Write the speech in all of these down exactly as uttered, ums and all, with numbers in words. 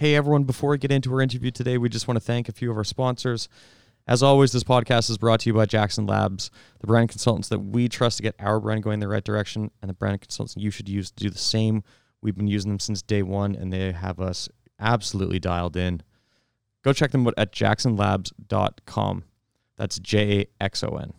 Hey, everyone, before we get into our interview today, we just want to thank a few of our sponsors. As always, this podcast is brought to you by Jaxon Labs, the brand consultants that we trust to get our brand going in the right direction, and the brand consultants you should use to do the same. We've been using them since day one, and they have us absolutely dialed in. Go check them out at jaxon labs dot com. That's J A X O N.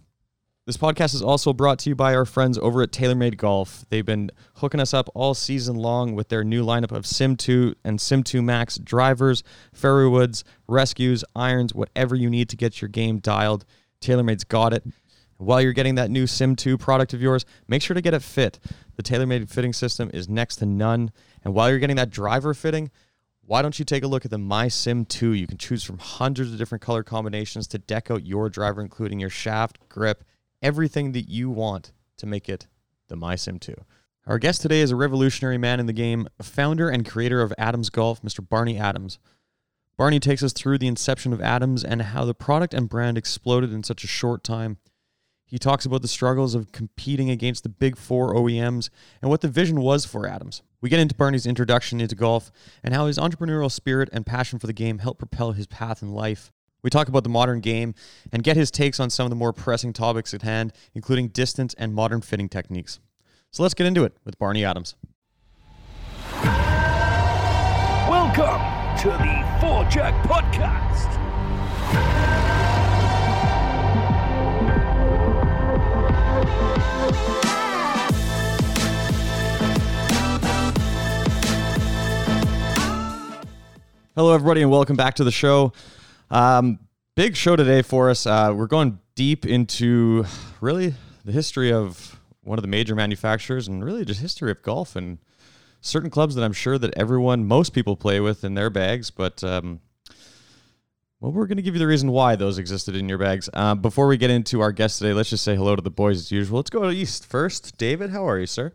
This podcast is also brought to you by our friends over at TaylorMade Golf. They've been hooking us up all season long with their new lineup of Sim two and Sim two Max drivers, fairway woods, rescues, irons, whatever you need to get your game dialed. TaylorMade's got it. While you're getting that new Sim two product of yours, make sure to get it fit. The TaylorMade fitting system is next to none. And while you're getting that driver fitting, why don't you take a look at the My Sim two? You can choose from hundreds of different color combinations to deck out your driver, including your shaft, grip, everything that you want to make it the My Sim two. Our guest today is a revolutionary man in the game, founder and creator of Adams Golf, Mister Barney Adams. Barney takes us through the inception of Adams and how the product and brand exploded in such a short time. He talks about the struggles of competing against the big four O E Ms and what the vision was for Adams. We get into Barney's introduction into golf and how his entrepreneurial spirit and passion for the game helped propel his path in life. We talk about the modern game and get his takes on some of the more pressing topics at hand, including distance and modern fitting techniques. So let's get into it with Barney Adams. Welcome to the four Jack Podcast. Hello, everybody, and welcome back to the show. Um, big show today for us. Uh, we're going deep into really the history of one of the major manufacturers and really just history of golf and certain clubs that I'm sure that everyone, most people play with in their bags, but, um, well, we're going to give you the reason why those existed in your bags. Uh, before we get into our guest today, let's just say hello to the boys as usual. Let's go east first. David, how are you, sir?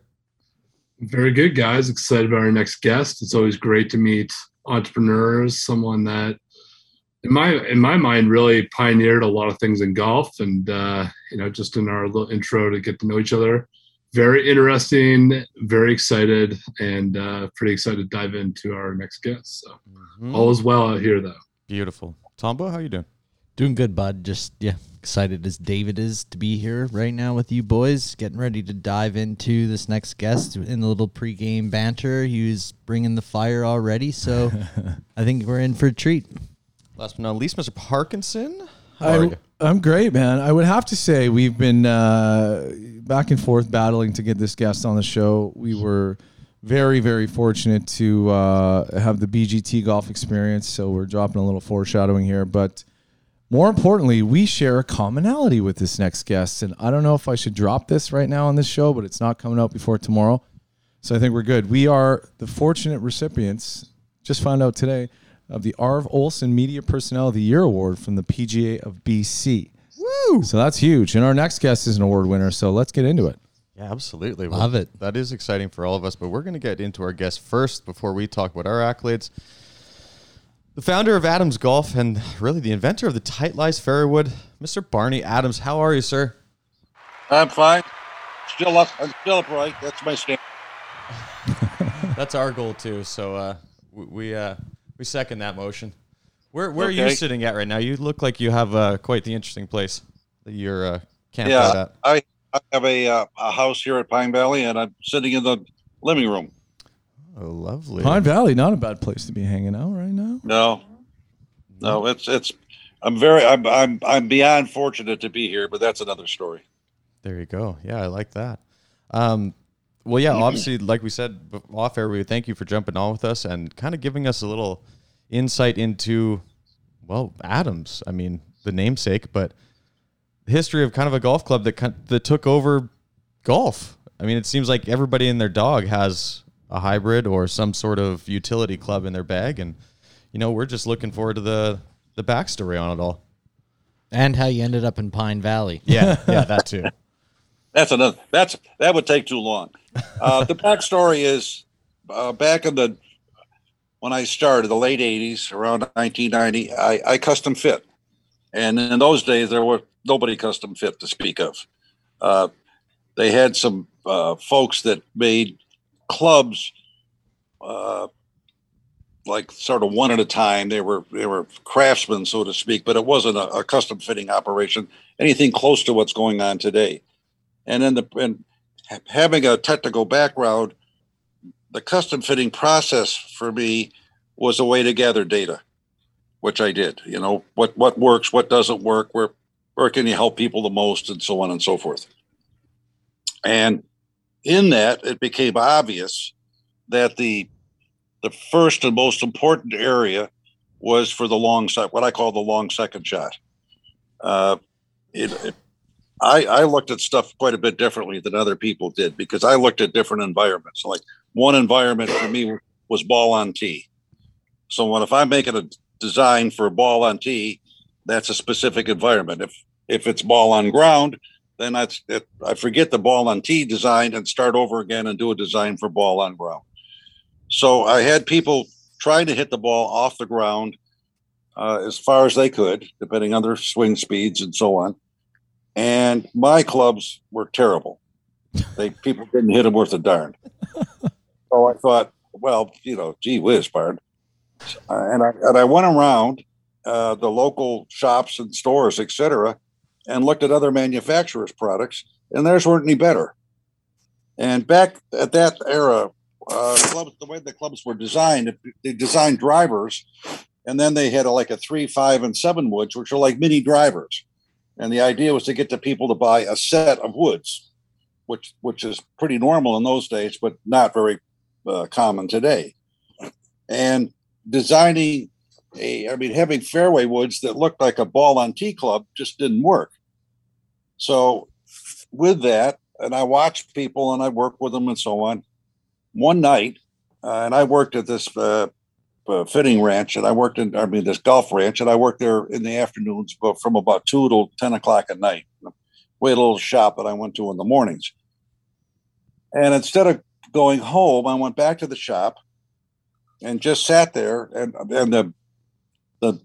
Very good, guys. Excited about our next guest. It's always great to meet entrepreneurs, someone that, In my in my mind, really pioneered a lot of things in golf, and uh, you know, just in our little intro to get to know each other, very interesting, very excited, and uh, pretty excited to dive into our next guest. So mm-hmm. All is well out here, though. Beautiful, Tombo, how you doing? Doing good, bud. Just yeah, excited as David is to be here right now with you boys. Getting ready to dive into this next guest in the little pregame banter. He was bringing the fire already, so I think we're in for a treat. Last but not least, Mister Parkinson. I, I'm great, man. I would have to say we've been uh, back and forth battling to get this guest on the show. We were very, very fortunate to uh, have the B G T golf experience, so we're dropping a little foreshadowing here. But more importantly, we share a commonality with this next guest, and I don't know if I should drop this right now on this show, but it's not coming out before tomorrow, so I think we're good. We are the fortunate recipients, just found out today, of the Arv Olsen Media Personnel of the Year Award from the P G A of B C. Woo! So that's huge. And our next guest is an award winner, so let's get into it. Yeah, absolutely. Love well, it. That is exciting for all of us, but we're going to get into our guest first before we talk about our accolades. The founder of Adams Golf and really the inventor of the tight lies fairway wood, Mister Barney Adams. How are you, sir? I'm fine. Still up. I'm still upright. That's my stand. That's our goal, too. So uh, we... Uh, We second that motion. Where where okay. are you sitting at right now? You look like you have uh, quite the interesting place that you're uh, camped yeah, out at. I, I have a, uh, a house here at Pine Valley, and I'm sitting in the living room. Oh, lovely. Pine Valley, not a bad place to be hanging out right now. No, no, it's it's. I'm very I'm I'm I'm beyond fortunate to be here, but that's another story. There you go. Yeah, I like that. Um, Well, yeah, obviously, like we said off air, we thank you for jumping on with us and kind of giving us a little insight into, well, Adams. I mean, the namesake, but the history of kind of a golf club that that took over golf. I mean, it seems like everybody and their dog has a hybrid or some sort of utility club in their bag, and you know, we're just looking forward to the the backstory on it all and how you ended up in Pine Valley. Yeah, yeah, that too. That's another. That's that would take too long. Uh, the backstory is uh, back in the when I started the late eighties, around nineteen ninety. I, I custom fit, and in those days there were nobody custom fit to speak of. Uh, they had some uh, folks that made clubs uh, like sort of one at a time. They were they were craftsmen, so to speak, but it wasn't a, a custom fitting operation, anything close to what's going on today. And then the and having a technical background, the custom fitting process for me was a way to gather data, which I did. You know, what what works, what doesn't work, where where can you help people the most, and so on and so forth. And in that, it became obvious that the the first and most important area was for the long shot, what I call the long second shot. Uh, it, it, I, I looked at stuff quite a bit differently than other people did, because I looked at different environments. Like, one environment for me was ball on tee. So when, if I'm making a design for a ball on tee, that's a specific environment. If if it's ball on ground, then that's it, I forget the ball on tee design and start over again and do a design for ball on ground. So I had people trying to hit the ball off the ground uh, as far as they could, depending on their swing speeds and so on. And my clubs were terrible. They people didn't hit them worth a darn. So I thought, well, you know, gee whiz, Bard. Uh, and I and I went around uh, the local shops and stores, et cetera, and looked at other manufacturers' products, and theirs weren't any better. And back at that era, uh, clubs, the way the clubs were designed, they designed drivers, and then they had a, like a three, five, and seven woods, which are like mini drivers. And the idea was to get the people to buy a set of woods, which which is pretty normal in those days, but not very uh, common today. And designing a, I mean, having fairway woods that looked like a ball on tee club just didn't work. So with that, and I watched people and I worked with them and so on. One night, uh, and I worked at this uh, uh, fitting ranch, and I worked in, I mean, this golf ranch, and I worked there in the afternoons, but from about two till ten o'clock at night. We had a little shop that I went to in the mornings. And instead of going home, I went back to the shop and just sat there, and and the the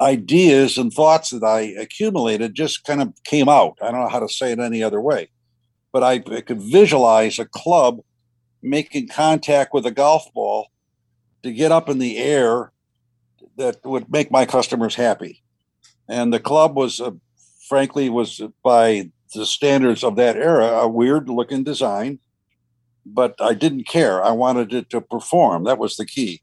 ideas and thoughts that I accumulated just kind of came out. I don't know how to say it any other way, but I, I could visualize a club making contact with a golf ball to get up in the air that would make my customers happy. And the club was, uh, frankly, was by the standards of that era, a weird looking design. But I didn't care. I wanted it to perform. That was the key.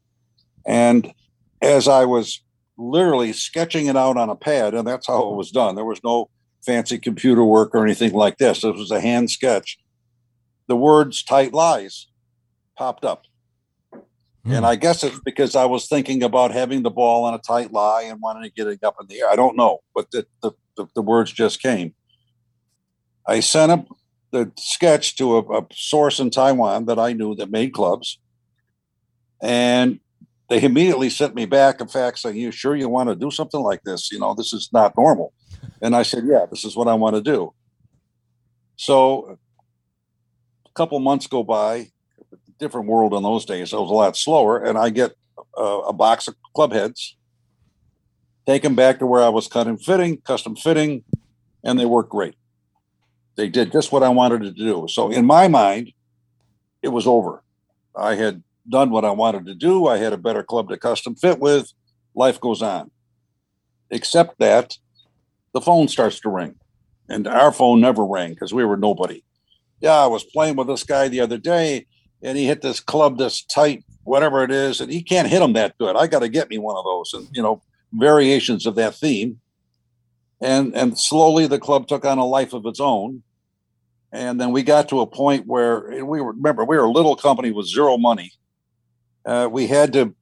And as I was literally sketching it out on a pad, and that's how it was done. There was no fancy computer work or anything like this. This was a hand sketch. The words "tight lies" popped up. Mm. And I guess it's because I was thinking about having the ball on a tight lie and wanting to get it up in the air. I don't know, but the, the, the, the words just came. I sent them. The sketch to a, a source in Taiwan that I knew that made clubs. And they immediately sent me back a fax saying, "You sure you want to do something like this? You know, this is not normal." And I said, "Yeah, this is what I want to do." So a couple months go by, different world in those days. It was a lot slower. And I get a, a box of club heads, take them back to where I was cutting fitting, custom fitting, and they work great. They did just what I wanted to do. So in my mind, it was over. I had done what I wanted to do. I had a better club to custom fit with. Life goes on. Except that the phone starts to ring. And our phone never rang because we were nobody. Yeah, I was playing with this guy the other day, and he hit this club this tight, whatever it is, and he can't hit them that good. I got to get me one of those. And, you know, variations of that theme. And and slowly the club took on a life of its own. And then we got to a point where we were, remember, we were a little company with zero money. Uh, we had to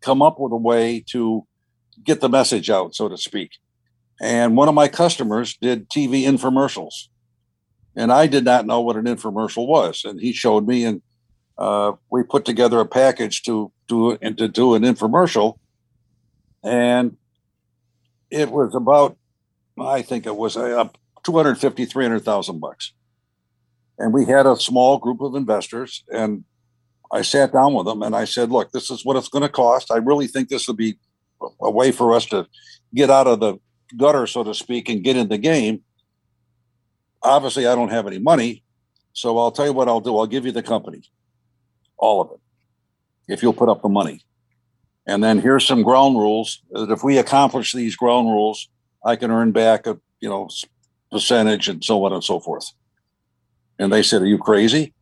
come up with a way to get the message out, so to speak. And one of my customers did T V infomercials. And I did not know what an infomercial was. And he showed me, and uh, we put together a package to do, and to do an infomercial. And it was about, I think it was uh, two hundred fifty, three hundred thousand bucks. And we had a small group of investors, and I sat down with them and I said, "Look, this is what it's going to cost. I really think this would be a way for us to get out of the gutter, so to speak, and get in the game. Obviously, I don't have any money, so I'll tell you what I'll do. I'll give you the company, all of it, if you'll put up the money." And then here's some ground rules that if we accomplish these ground rules, I can earn back a, you know, percentage and so on and so forth. And they said, are you crazy?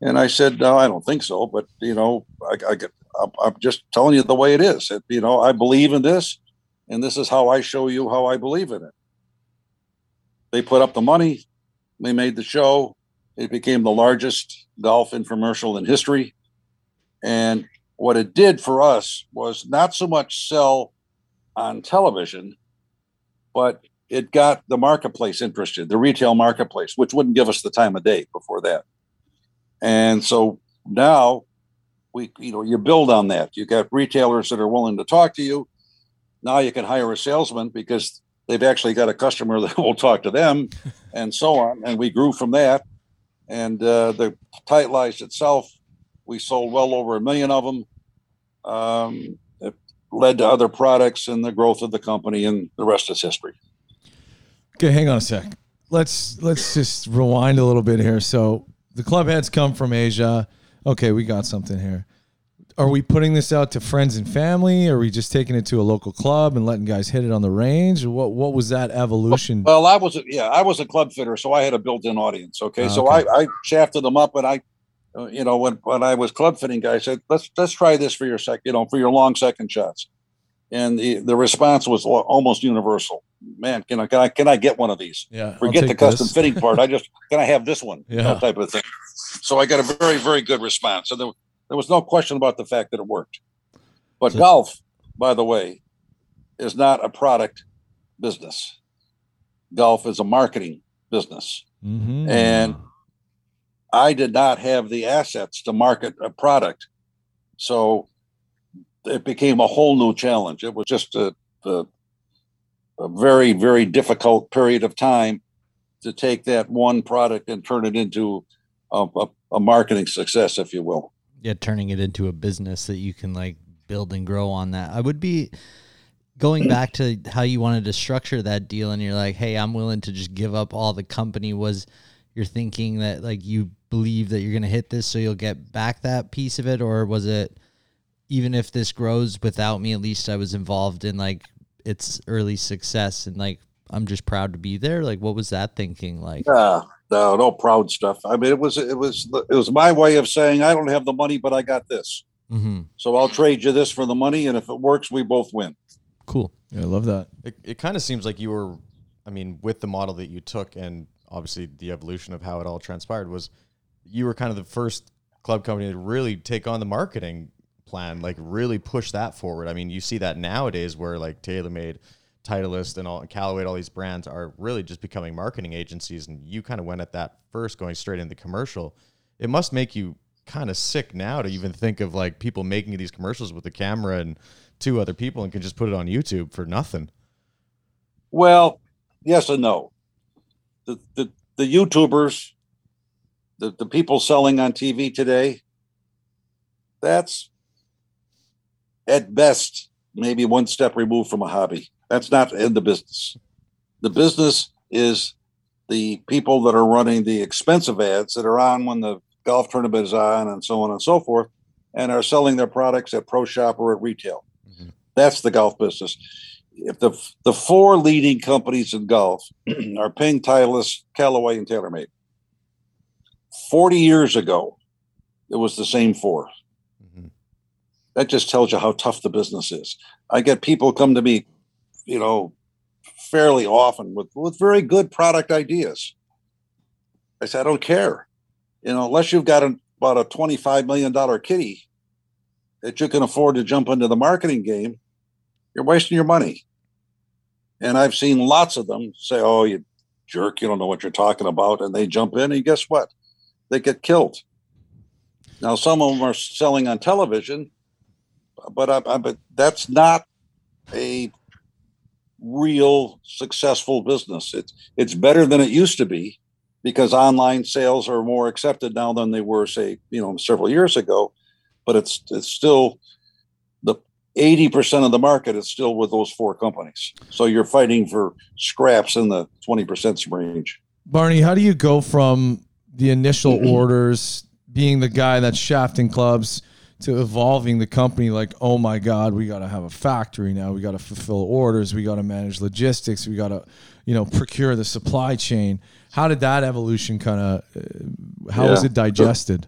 And I said, no, I don't think so. But, you know, I, I, I'm, I'm just telling you the way it is. It, you know, I believe in this, and this is how I show you how I believe in it. They put up the money. They made the show. It became the largest golf infomercial in history. And what it did for us was not so much sell on television, but it got the marketplace interested, the retail marketplace, which wouldn't give us the time of day before that. And so now we, you know, you build on that. You got retailers that are willing to talk to you. Now you can hire a salesman because they've actually got a customer that will talk to them and so on. And we grew from that. And uh, the Tight Lies itself, we sold well over a million of them. Um, it led to other products and the growth of the company, and the rest is history. Okay, hang on a sec. Let's let's just rewind a little bit here. So the club heads come from Asia. Okay, we got something here. Are we putting this out to friends and family? Are we just taking it to a local club and letting guys hit it on the range? What what was that evolution? Well, I was yeah, I was a club fitter, so I had a built-in audience. Okay, okay. so I, I shafted them up, and I, you know, when, when I was club fitting guys, I said, let's let's try this for your sec, you know, for your long second shots, and the, the response was almost universal. Man, can I can I, can I get one of these? Yeah, forget the custom this. fitting part. I just can I have this one? Yeah, you know, type of thing. So I got a very very good response. So there, There was no question about the fact that it worked. But so, golf, by the way, is not a product business. Golf is a marketing business. Mm-hmm. And I did not have the assets to market a product. So it became a whole new challenge. It was just a, a, a very, very difficult period of time to take that one product and turn it into a, a, a marketing success, if you will. Yeah, turning it into a business that you can like build and grow on that. I would be going back to how you wanted to structure that deal, and you're like, hey, I'm willing to just give up all the company. Was you're thinking that like you believe that you're going to hit this so you'll get back that piece of it? Or was it even if this grows without me, at least I was involved in like its early success and like I'm just proud to be there? Like what was that thinking like? Yeah. No, no proud stuff. I mean, it was it was it was my way of saying I don't have the money, but I got this. Mm-hmm. So I'll trade you this for the money, and if it works, we both win. Cool. Yeah, I love that. It, it kind of seems like you were, I mean, with the model that you took, and obviously the evolution of how it all transpired was, you were kind of the first club company to really take on the marketing plan, like really push that forward. I mean, you see that nowadays where like TaylorMade, Titleist and all, Callaway, all these brands are really just becoming marketing agencies, and you kind of went at that first, going straight into commercial. It must make you kind of sick now to even think of like people making these commercials with the camera and two other people and can just put it on YouTube for nothing. Well, yes and no. The the, the YouTubers, the, the people selling on T V today, that's at best maybe one step removed from a hobby. That's not in the business. The business is the people that are running the expensive ads that are on when the golf tournament is on and so on and so forth, and are selling their products at pro shop or at retail. Mm-hmm. That's the golf business. If the the four leading companies in golf are Ping, Titleist, Callaway, and TaylorMade. forty years ago, it was the same four. Mm-hmm. That just tells you how tough the business is. I get people come to me, you know, fairly often with, with very good product ideas. I said, I don't care. You know, unless you've got a, about a twenty-five million dollars kitty that you can afford to jump into the marketing game, you're wasting your money. And I've seen lots of them say, oh, you jerk, you don't know what you're talking about. And they jump in, and guess what? They get killed. Now, some of them are selling on television, but, I, I, but that's not a real successful business. It's it's better than it used to be because online sales are more accepted now than they were, say, you know, several years ago. But it's it's still the eighty percent of the market is still with those four companies. So you're fighting for scraps in the twenty percent range. Barney, how do you go from the initial orders, being the guy that's shafting clubs, to evolving the company like, oh my God, we got to have a factory now. We got to fulfill orders. We got to manage logistics. We got to, you know, procure the supply chain. How did that evolution kind of, uh, how yeah. was it digested?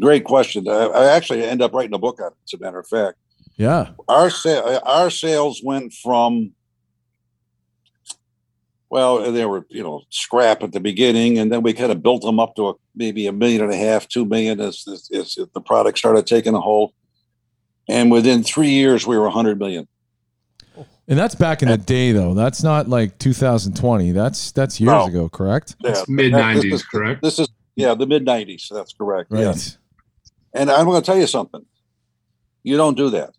Great question. I, I actually end up writing a book on it, as a matter of fact. Yeah. Our, sa- our sales went from, well, they were, you know, scrap at the beginning, and then we kind of built them up to a, maybe a million and a half, two million as, as, as the product started taking a hold. And within three years, we were one hundred million. And that's back in the day, though. That's not like two thousand twenty. That's that's years no. ago, correct? Yeah. That's mid-nineties, this is, correct? This is, yeah, the mid-nineties. That's correct. Right. Yes. And I'm going to tell you something. You don't do that.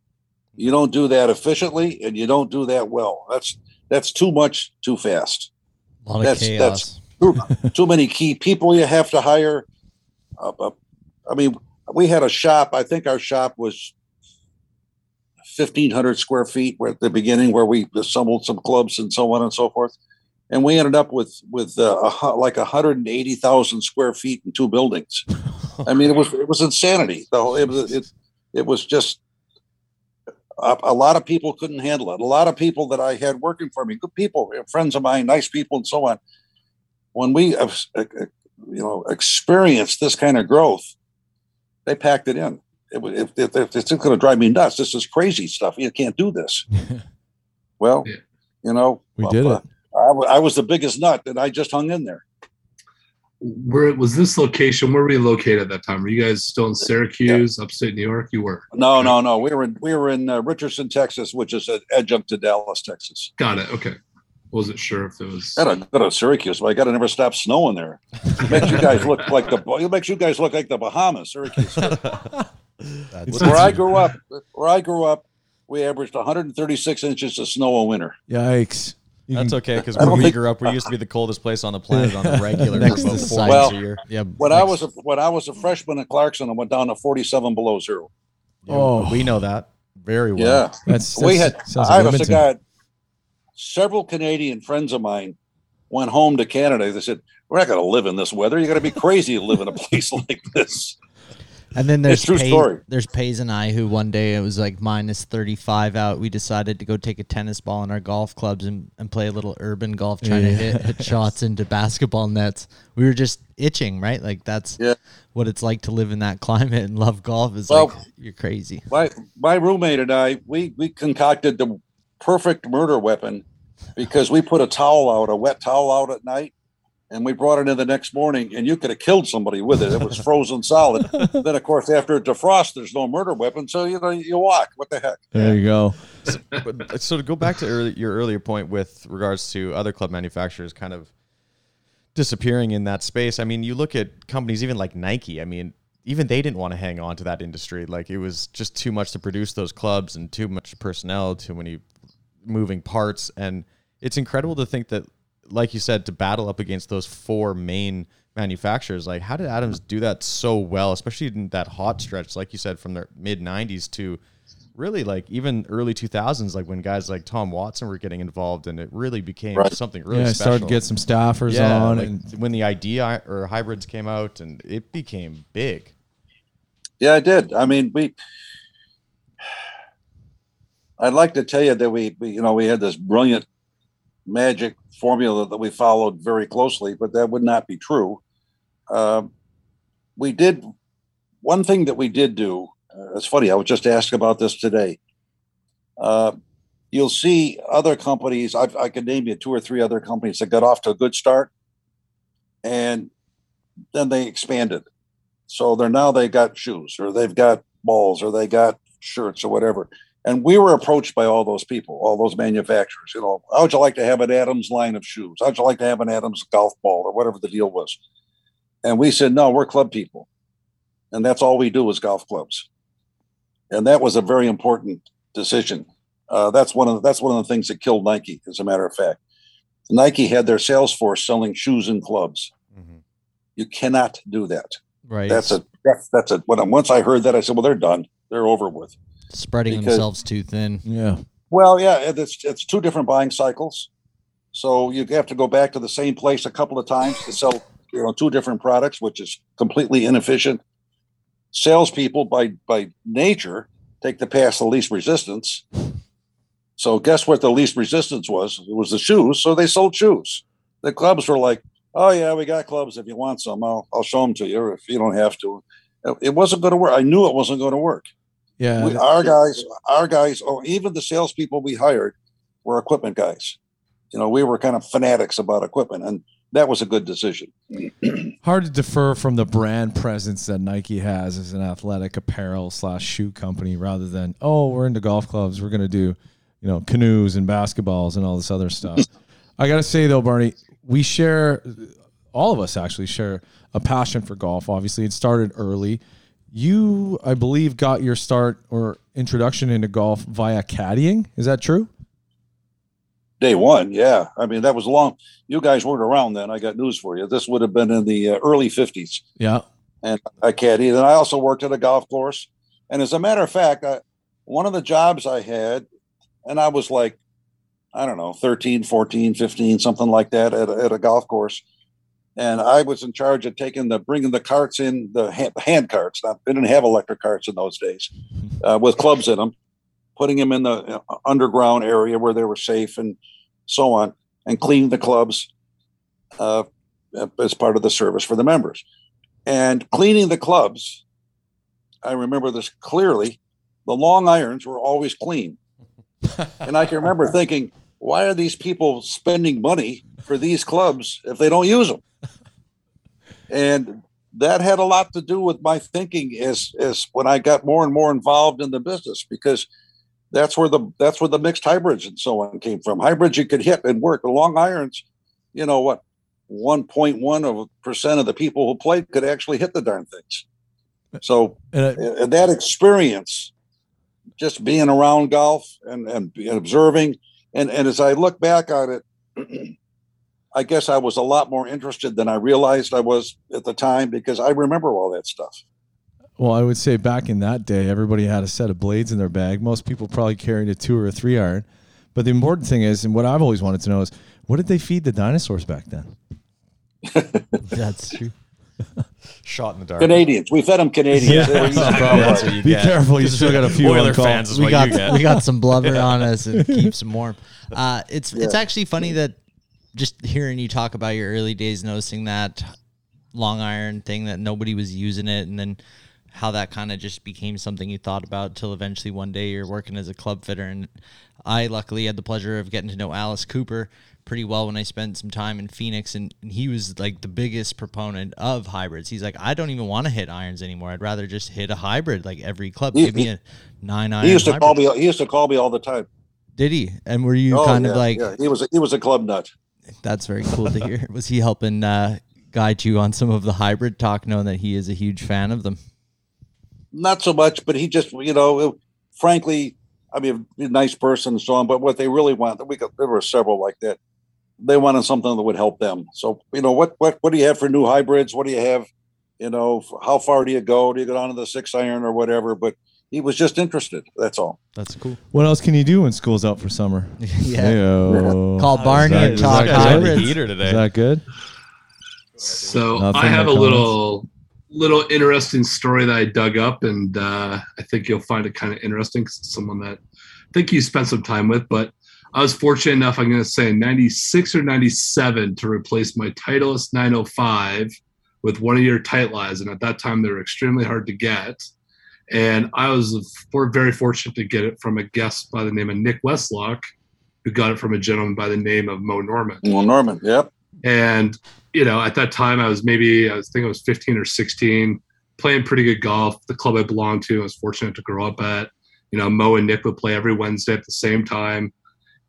You don't do that efficiently, and you don't do that well. That's that's too much, too fast. A lot that's, of chaos. That's too, too many key people you have to hire. Uh, uh, I mean, we had a shop. I think our shop was fifteen hundred square feet at the beginning, where we assembled some clubs and so on and so forth. And we ended up with with uh, a, like one hundred eighty thousand square feet in two buildings. I mean, it was it was insanity. So it was it, it was just a, a lot of people couldn't handle it. A lot of people that I had working for me, good people, friends of mine, nice people, and so on. When we uh, uh, you know experienced this kind of growth, they packed it in. It was if, if, if it's going to drive me nuts. This is crazy stuff. You can't do this. Well, yeah. you know, we well, did it. I was the biggest nut, and I just hung in there. Where was this location? Where were you located at that time? Were you guys still in Syracuse, yeah. upstate New York? You were. No, no, no. We were in we were in uh, Richardson, Texas, which is an adjunct to Dallas, Texas. Got it. Okay. Wasn't sure if it was. I gotta go to Syracuse, but I gotta never stop snowing there. It makes you guys look like the. It makes you guys look like the Bahamas, Syracuse. Where I grew up, where I grew up, we averaged one hundred thirty-six inches of snow a winter. Yikes. That's okay, because when we grew up, we used to be the coldest place on the planet on the regular. Next to four well, a year. Yeah, when next. I was a, when I was a freshman at Clarkson, I went down to forty-seven below zero. Yeah, oh, we know that very well. Yeah, that's, that's, we had. I was a guy. Several Canadian friends of mine went home to Canada. They said, "We're not going to live in this weather. You're going to be crazy to live in a place like this." And then there's Pays, there's Pays and I, who one day it was like minus thirty-five out. We decided to go take a tennis ball in our golf clubs and, and play a little urban golf, trying yeah. to hit, hit shots into basketball nets. We were just itching, right? Like that's yeah. what it's like to live in that climate and love golf. Is well, like you're crazy. My my roommate and I, we we concocted the perfect murder weapon, because we put a towel out, a wet towel out at night. And we brought it in the next morning, and you could have killed somebody with it. It was frozen solid. Then, of course, after it defrosts, there's no murder weapon. So, you know, you walk. What the heck? There you go. So, but, so to go back to early, your earlier point with regards to other club manufacturers kind of disappearing in that space, I mean, you look at companies even like Nike. I mean, even they didn't want to hang on to that industry. Like, it was just too much to produce those clubs and too much personnel, too many moving parts. And it's incredible to think that, like you said, to battle up against those four main manufacturers. Like, how did Adams do that so well, especially in that hot stretch, like you said, from the mid nineties to really like even early two thousands, like when guys like Tom Watson were getting involved and it really became right. something really yeah, special. Started to get some staffers yeah, on. Like and when the idea or hybrids came out and it became big. Yeah, it did. I mean, we, I'd like to tell you that we, we you know, we had this brilliant magic formula that we followed very closely, but that would not be true. Uh, we did one thing that we did do. Uh, it's funny. I was just asked about this today. Uh, you'll see other companies. I've, I could name you two or three other companies that got off to a good start, and then they expanded. So they're now they got shoes, or they've got balls, or they got shirts, or whatever. And we were approached by all those people, all those manufacturers. You know, how would you like to have an Adams line of shoes? How would you like to have an Adams golf ball, or whatever the deal was? And we said, no, we're club people. And that's all we do is golf clubs. And that was a very important decision. Uh, that's one of the, that's one of the things that killed Nike, as a matter of fact. Nike had their sales force selling shoes and clubs. Mm-hmm. You cannot do that. Right. That's a that's that's a. When I, once I heard that, I said, well, they're done. They're over with. Spreading because, themselves too thin. Yeah. Well, yeah, it's it's two different buying cycles, so you have to go back to the same place a couple of times to sell, you know, two different products, which is completely inefficient. salespeople by by nature take the path of least resistance. So guess what the least resistance was? It was the shoes. So they sold shoes. The clubs were like, oh yeah, we got clubs. If you want some, I'll I'll show them to you. Or if you don't have to, it wasn't going to work. I knew it wasn't going to work. Yeah, we, our guys, our guys, or oh, even the salespeople we hired were equipment guys. You know, we were kind of fanatics about equipment, and that was a good decision. Hard to defer from the brand presence that Nike has as an athletic apparel slash shoe company, rather than, oh, we're into golf clubs, we're going to do, you know, canoes and basketballs and all this other stuff. I got to say though, Barney, we share, all of us actually share a passion for golf. Obviously, it started early. You, I believe, got your start or introduction into golf via caddying. Is that true? Day one, yeah. I mean, that was long. You guys weren't around then. I got news for you. This would have been in the uh, early fifties. Yeah. And I caddied. And I also worked at a golf course. And as a matter of fact, I, one of the jobs I had, and I was like, I don't know, thirteen, fourteen, fifteen, something like that at a, at a golf course. And I was in charge of taking the, bringing the carts in, the hand, hand carts. Now, they didn't have electric carts in those days, uh, with clubs in them, putting them in the underground area where they were safe and so on, and cleaning the clubs uh, as part of the service for the members. And cleaning the clubs, I remember this clearly, the long irons were always clean. And I can remember thinking, why are these people spending money for these clubs if they don't use them? And that had a lot to do with my thinking as, as when I got more and more involved in the business, because that's where the, that's where the mixed hybrids and so on came from. Hybrids you could hit and work. The long irons, you know what, one point one percent of the people who played could actually hit the darn things. So and I, that experience, just being around golf and, and observing. And, and as I look back on it, I guess I was a lot more interested than I realized I was at the time, because I remember all that stuff. Well, I would say back in that day, everybody had a set of blades in their bag. Most people probably carried a two or a three iron. But the important thing is, and what I've always wanted to know is, what did they feed the dinosaurs back then? That's true. Shot in the dark. Canadians. We fed them Canadians. Yeah. That's what you Be get. careful. You still got a few Oiler fans is we what got, you get. We got some blubber yeah. on us and keep some warm. Uh, it's yeah. It's actually funny that just hearing you talk about your early days, noticing that long iron thing that nobody was using it, and then how that kind of just became something you thought about till eventually one day you're working as a club fitter. And I luckily had the pleasure of getting to know Alice Cooper pretty well when I spent some time in Phoenix, and, and he was like the biggest proponent of hybrids. He's like, I don't even want to hit irons anymore. I'd rather just hit a hybrid. Like every club, he, give me a nine iron. He used to hybrid. call me. He used to call me all the time. Did he? And were you oh, kind yeah, of like? Yeah. He was. A, he was a club nut. That's very cool to hear. Was he helping uh, guide you on some of the hybrid talk, knowing that he is a huge fan of them? Not so much, but he just, you know, it, frankly, I mean, a nice person and so on, but what they really wanted, we got, there were several like that. They wanted something that would help them. So, you know, what, what, what do you have for new hybrids? What do you have? You know, how far do you go? Do you go down to the six iron or whatever? But he was just interested. That's all. That's cool. What else can you do when school's out for summer? yeah. Hey-o. Call Barney and talk hybrids. Heater today. Is that good? So Nothing I have a comments? little little interesting story that I dug up, and uh, I think you'll find it kind of interesting because it's someone that I think you spent some time with. But I was fortunate enough, I'm going to say, in ninety-six or ninety-seven to replace my Titleist nine oh five with one of your tight lies. And at that time, they were extremely hard to get. And I was very fortunate to get it from a guest by the name of Nick Westlock, who got it from a gentleman by the name of Mo Norman. Mo Norman, yep. And, you know, at that time, I was maybe, I was thinking I was fifteen or sixteen, playing pretty good golf. The club I belonged to, I was fortunate to grow up at. You know, Mo and Nick would play every Wednesday at the same time.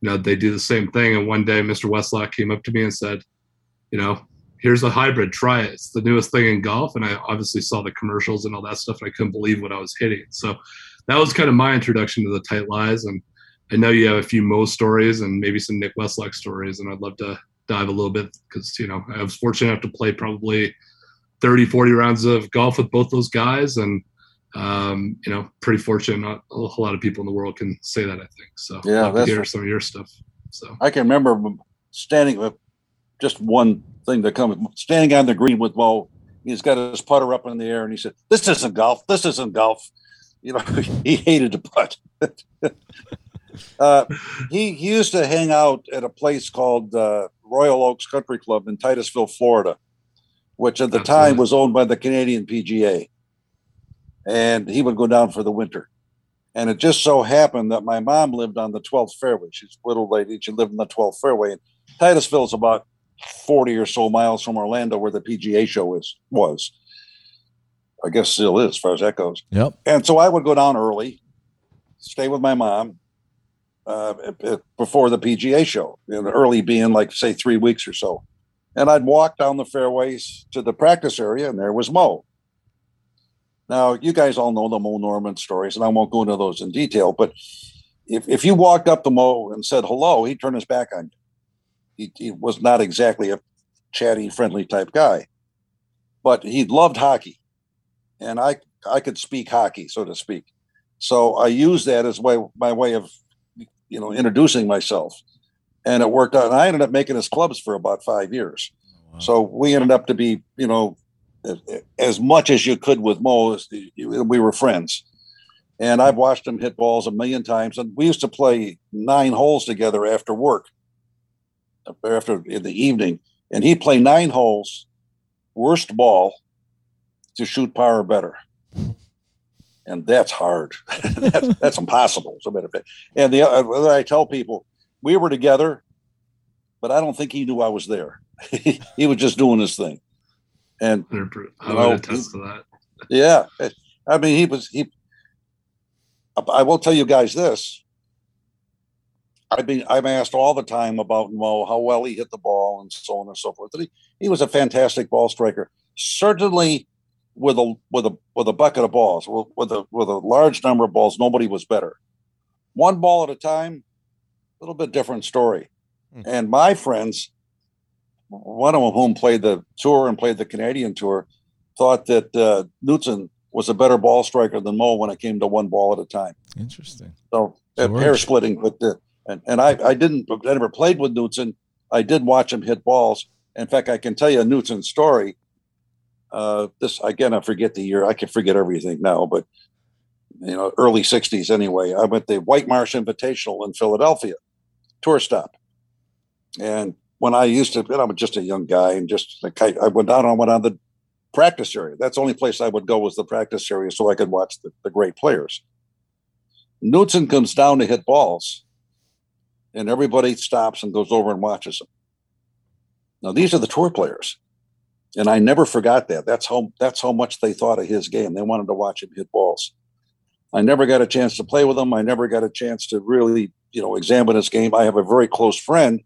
You know, they do the same thing. And one day, Mister Westlock came up to me and said, you know, here's a hybrid, try it. It's the newest thing in golf. And I obviously saw the commercials and all that stuff, and I couldn't believe what I was hitting. So that was kind of my introduction to the tight lies. And I know you have a few Mo stories and maybe some Nick Westlock stories, and I'd love to dive a little bit because, you know, I was fortunate enough to play probably thirty, forty rounds of golf with both those guys. And, um, you know, pretty fortunate. Not a whole lot of people in the world can say that, I think. So yeah, I'd love to hear some of your stuff. So I can remember standing with just one thing that comes standing on the green with Mo he's got his putter up in the air, and he said, "This isn't golf. This isn't golf." You know, he hated to putt. uh, he, he used to hang out at a place called uh, Royal Oaks Country Club in Titusville, Florida, which at the time was owned by the Canadian P G A. And he would go down for the winter. And it just so happened that my mom lived on the twelfth fairway. She's a little lady. She lived in the twelfth fairway. And Titusville is about forty or so miles from Orlando, where the P G A show is, was. I guess still is, as far as that goes. Yep. And so I would go down early, stay with my mom uh, before the P G A show, and early being like, say, three weeks or so. And I'd walk down the fairways to the practice area, and there was Mo. Now, you guys all know the Mo Norman stories, and I won't go into those in detail, but if, if you walked up to Mo and said hello, he'd turn his back on you. He, he was not exactly a chatty, friendly type guy, but he loved hockey, and I I could speak hockey, so to speak. So I used that as way, my way of, you know, introducing myself, and it worked out. And I ended up making his clubs for about five years. Wow. So we ended up to be, you know, as much as you could with Mo, we were friends. And I've watched him hit balls a million times. And we used to play nine holes together after work, after in the evening. And he'd play nine holes, worst ball, to shoot par or better. And that's hard. that's, that's impossible, as a matter of fact. And the other, I tell people, we were together, but I don't think he knew I was there. He was just doing his thing. And I would know, attest to that. Yeah. I mean, he was, he, I will tell you guys this. I've been, I'm asked all the time about Mo, how well he hit the ball and so on and so forth. He, he was a fantastic ball striker, certainly with a, with a, with a bucket of balls, with, with a, with a large number of balls. Nobody was better. One ball at a time, a little bit different story. Mm. And my friends, one of whom played the tour and played the Canadian tour, thought that uh, Knudson was a better ball striker than Mo when it came to one ball at a time. Interesting. So, so hair splitting, but the, and and I, I didn't I never played with Knudson. I did watch him hit balls. In fact, I can tell you a Knudson story. Uh, this again, I forget the year. I can forget everything now, but you know, early sixties anyway. I went to the White Marsh Invitational in Philadelphia, tour stop, and. When I used to, and I'm just a young guy, and just like I went down, I went on the practice area. That's the only place I would go was the practice area, so I could watch the, the great players. Knudson comes down to hit balls, and everybody stops and goes over and watches him. Now these are the tour players, and I never forgot that. That's how that's how much they thought of his game. They wanted to watch him hit balls. I never got a chance to play with him. I never got a chance to really, you know, examine his game. I have a very close friend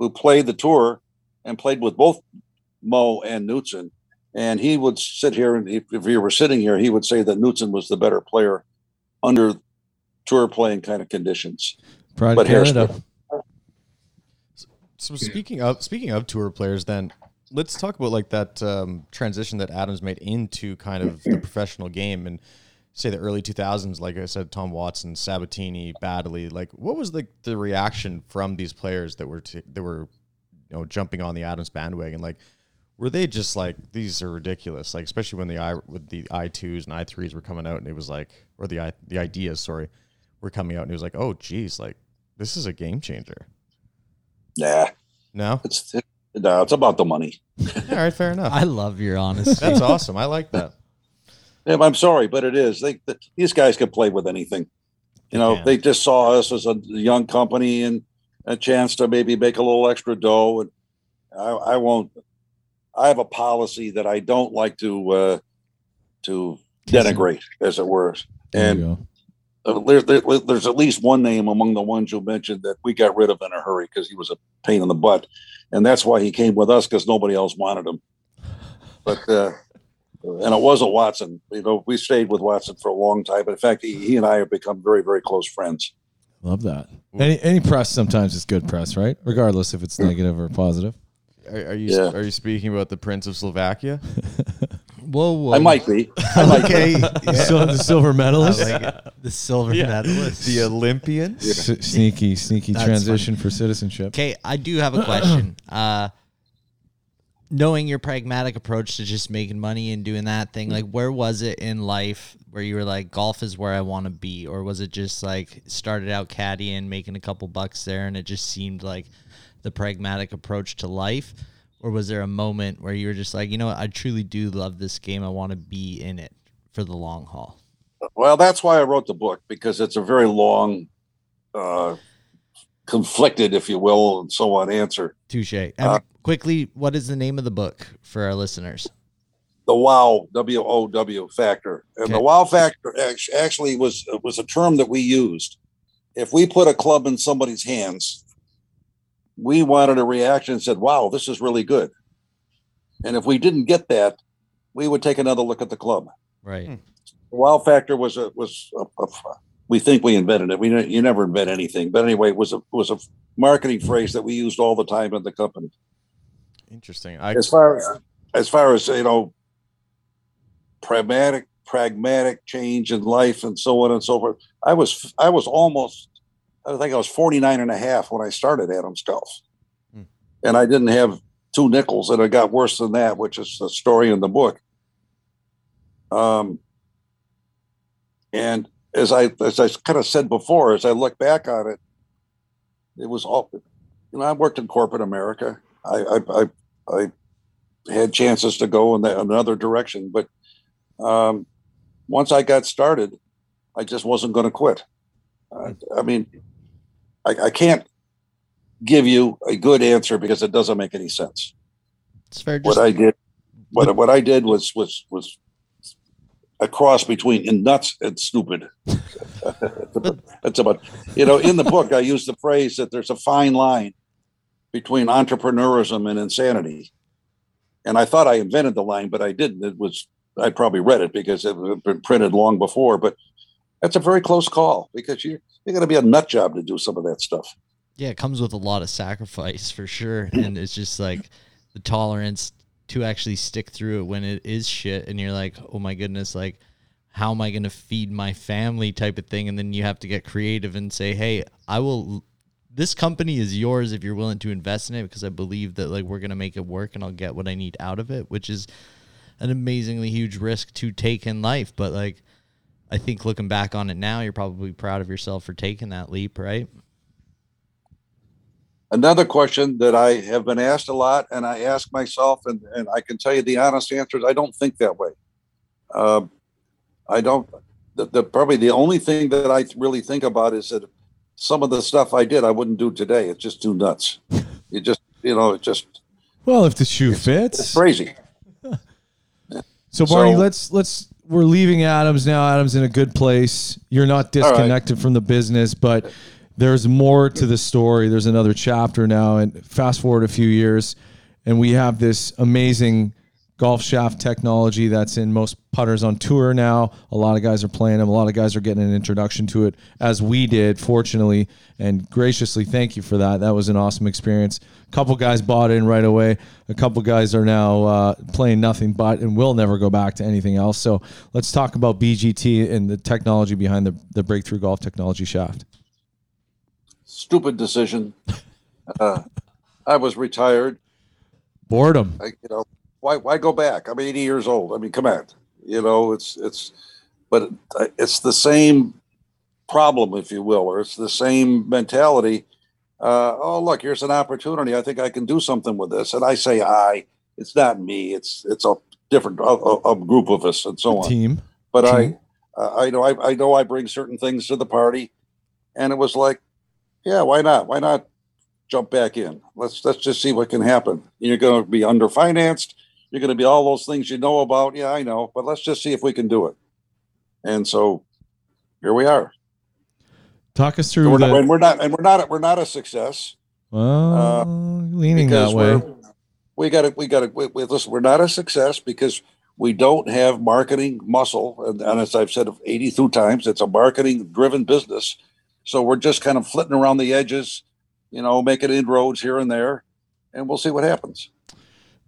who played the tour and played with both Mo and Knudson. And he would sit here, and if he were sitting here, he would say that Knudson was the better player under tour playing kind of conditions. Pride but Canada. So speaking of speaking of tour players, then let's talk about like that um, transition that Adams made into kind of the professional game and say the early two thousands, like I said, Tom Watson, Sabatini, Baddeley, like what was the, the reaction from these players that were, t- that were, you know, jumping on the Adams bandwagon? Like, were they just like, these are ridiculous? Like, especially when the I with the I twos and I threes were coming out and it was like, or the I, the ideas, sorry, were coming out and it was like, oh geez, like this is a game changer. Nah, no, it's, it, no, it's about the money. All right. Fair enough. I love your honesty. That's awesome. I like that. I'm sorry, but it is. They, the, these guys could play with anything. You know, yeah. They just saw us as a young company and a chance to maybe make a little extra dough. And I, I won't. I have a policy that I don't like to uh, to denigrate, as it were. And there, there, there's at least one name among the ones you mentioned that we got rid of in a hurry because he was a pain in the butt, and that's why he came with us because nobody else wanted him. But. Uh, And it wasn't Watson. You know, we stayed with Watson for a long time. But in fact, he, he and I have become very, very close friends. Love that. Any any press sometimes is good press, right? Regardless if it's negative or positive. Are, are you yeah. are you speaking about the Prince of Slovakia? Whoa, whoa. I might be. I like okay. Yeah. So the silver medalist. I like it. The silver yeah. medalist. The Olympian. Yeah. S- sneaky, sneaky That's transition funny. For citizenship. Okay, I do have a question. Uh, knowing your pragmatic approach to just making money and doing that thing, like where was it in life where you were like, golf is where I want to be? Or was it just like started out caddying, making a couple bucks there, and it just seemed like the pragmatic approach to life? Or was there a moment where you were just like, you know what, I truly do love this game. I want to be in it for the long haul. Well, that's why I wrote the book, because it's a very long, uh, conflicted, if you will, and so on answer. Touche. And uh, quickly, what is the name of the book for our listeners? The WOW, W O W factor. And okay. The WOW factor actually was was a term that we used. If we put a club in somebody's hands, we wanted a reaction and said, wow, this is really good. And if we didn't get that, we would take another look at the club. Right. Hmm. The WOW factor was a, was a, a, we think we invented it. We you never invent anything, but anyway, it was a was a marketing phrase that we used all the time in the company. Interesting. I, as far as as far as you know, pragmatic pragmatic change in life and so on and so forth. I was I was almost I think I was forty-nine and a half when I started Adams Golf, hmm. and I didn't have two nickels, and it got worse than that, which is the story in the book. Um, and. As I as I kind of said before, as I look back on it, it was all, you know, I worked in corporate America. I I, I, I had chances to go in the, another direction, but um, once I got started, I just wasn't going to quit. Uh, I mean, I, I can't give you a good answer because it doesn't make any sense. It's fair. What I did, what what I did was was was. A cross between in nuts and stupid. That's about, you know, in the book, I use the phrase that there's a fine line between entrepreneurism and insanity. And I thought I invented the line, but I didn't. It was, I probably read it because it had been printed long before, but that's a very close call because you, you're going to be a nut job to do some of that stuff. Yeah. It comes with a lot of sacrifice for sure. And it's just like the tolerance to actually stick through it when it is shit and you're like, oh my goodness, like how am I going to feed my family type of thing? And then you have to get creative and say, hey, I will, this company is yours if you're willing to invest in it because I believe that like we're going to make it work and I'll get what I need out of it, which is an amazingly huge risk to take in life. But like, I think looking back on it now, you're probably proud of yourself for taking that leap, right? Another question that I have been asked a lot, and I ask myself, and, and I can tell you the honest answer is I don't think that way. Uh, I don't, the, the, probably the only thing that I really think about is that some of the stuff I did, I wouldn't do today. It's just too nuts. It just, you know, it just. Well, if the shoe it's, fits. It's crazy. So Barney, so, let's, let's, we're leaving Adams now. Adams in a good place. You're not disconnected right. from the business, but there's more to the story. There's another chapter now, and fast forward a few years, and we have this amazing golf shaft technology that's in most putters on tour now. A lot of guys are playing them. A lot of guys are getting an introduction to it, as we did, fortunately, and graciously thank you for that. That was an awesome experience. A couple guys bought in right away. A couple guys are now uh, playing nothing but and will never go back to anything else. So let's talk about B G T and the technology behind the, the Breakthrough Golf Technology shaft. Stupid decision. Uh, I was retired. Boredom. I, you know, why? Why go back? I'm eighty years old. I mean, come on. You know, it's it's, but it's the same problem, if you will, or it's the same mentality. Uh, oh, look, here's an opportunity. I think I can do something with this. And I say, I. It's not me. It's it's a different a, a group of us, and so on. Team. But team. I, uh, I know I, I know I bring certain things to the party, and it was like. Yeah, why not? Why not jump back in? Let's let's just see what can happen. You're going to be underfinanced. You're going to be all those things you know about. Yeah, I know, but let's just see if we can do it. And so here we are. Talk us through. So we're, the... not, and we're not, and we're not, we're not a success. Well, uh, leaning that way. We got it. We got it. We, we, listen, we're not a success because we don't have marketing muscle, and, and as I've said eighty-two times, it's a marketing-driven business. So we're just kind of flitting around the edges, you know, making inroads here and there, and we'll see what happens.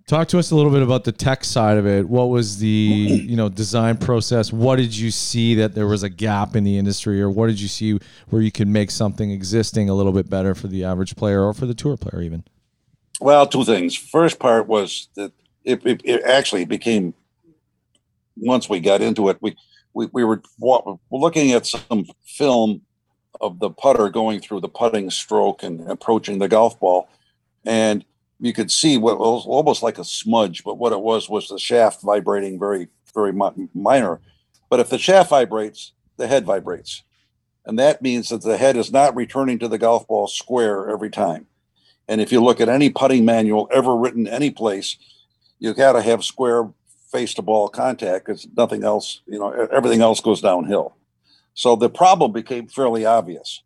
Talk to us a little bit about the tech side of it. What was the, you know, design process? What did you see that there was a gap in the industry, or what did you see where you could make something existing a little bit better for the average player or for the tour player even? Well, two things. First part was that it, it, it actually became, once we got into it, we, we, we were looking at some film of the putter going through the putting stroke and approaching the golf ball. And you could see what was almost like a smudge, but what it was was the shaft vibrating very, very minor. But if the shaft vibrates, the head vibrates. And that means that the head is not returning to the golf ball square every time. And if you look at any putting manual ever written any place, you got to have square face to ball contact because nothing else, you know, everything else goes downhill. So the problem became fairly obvious.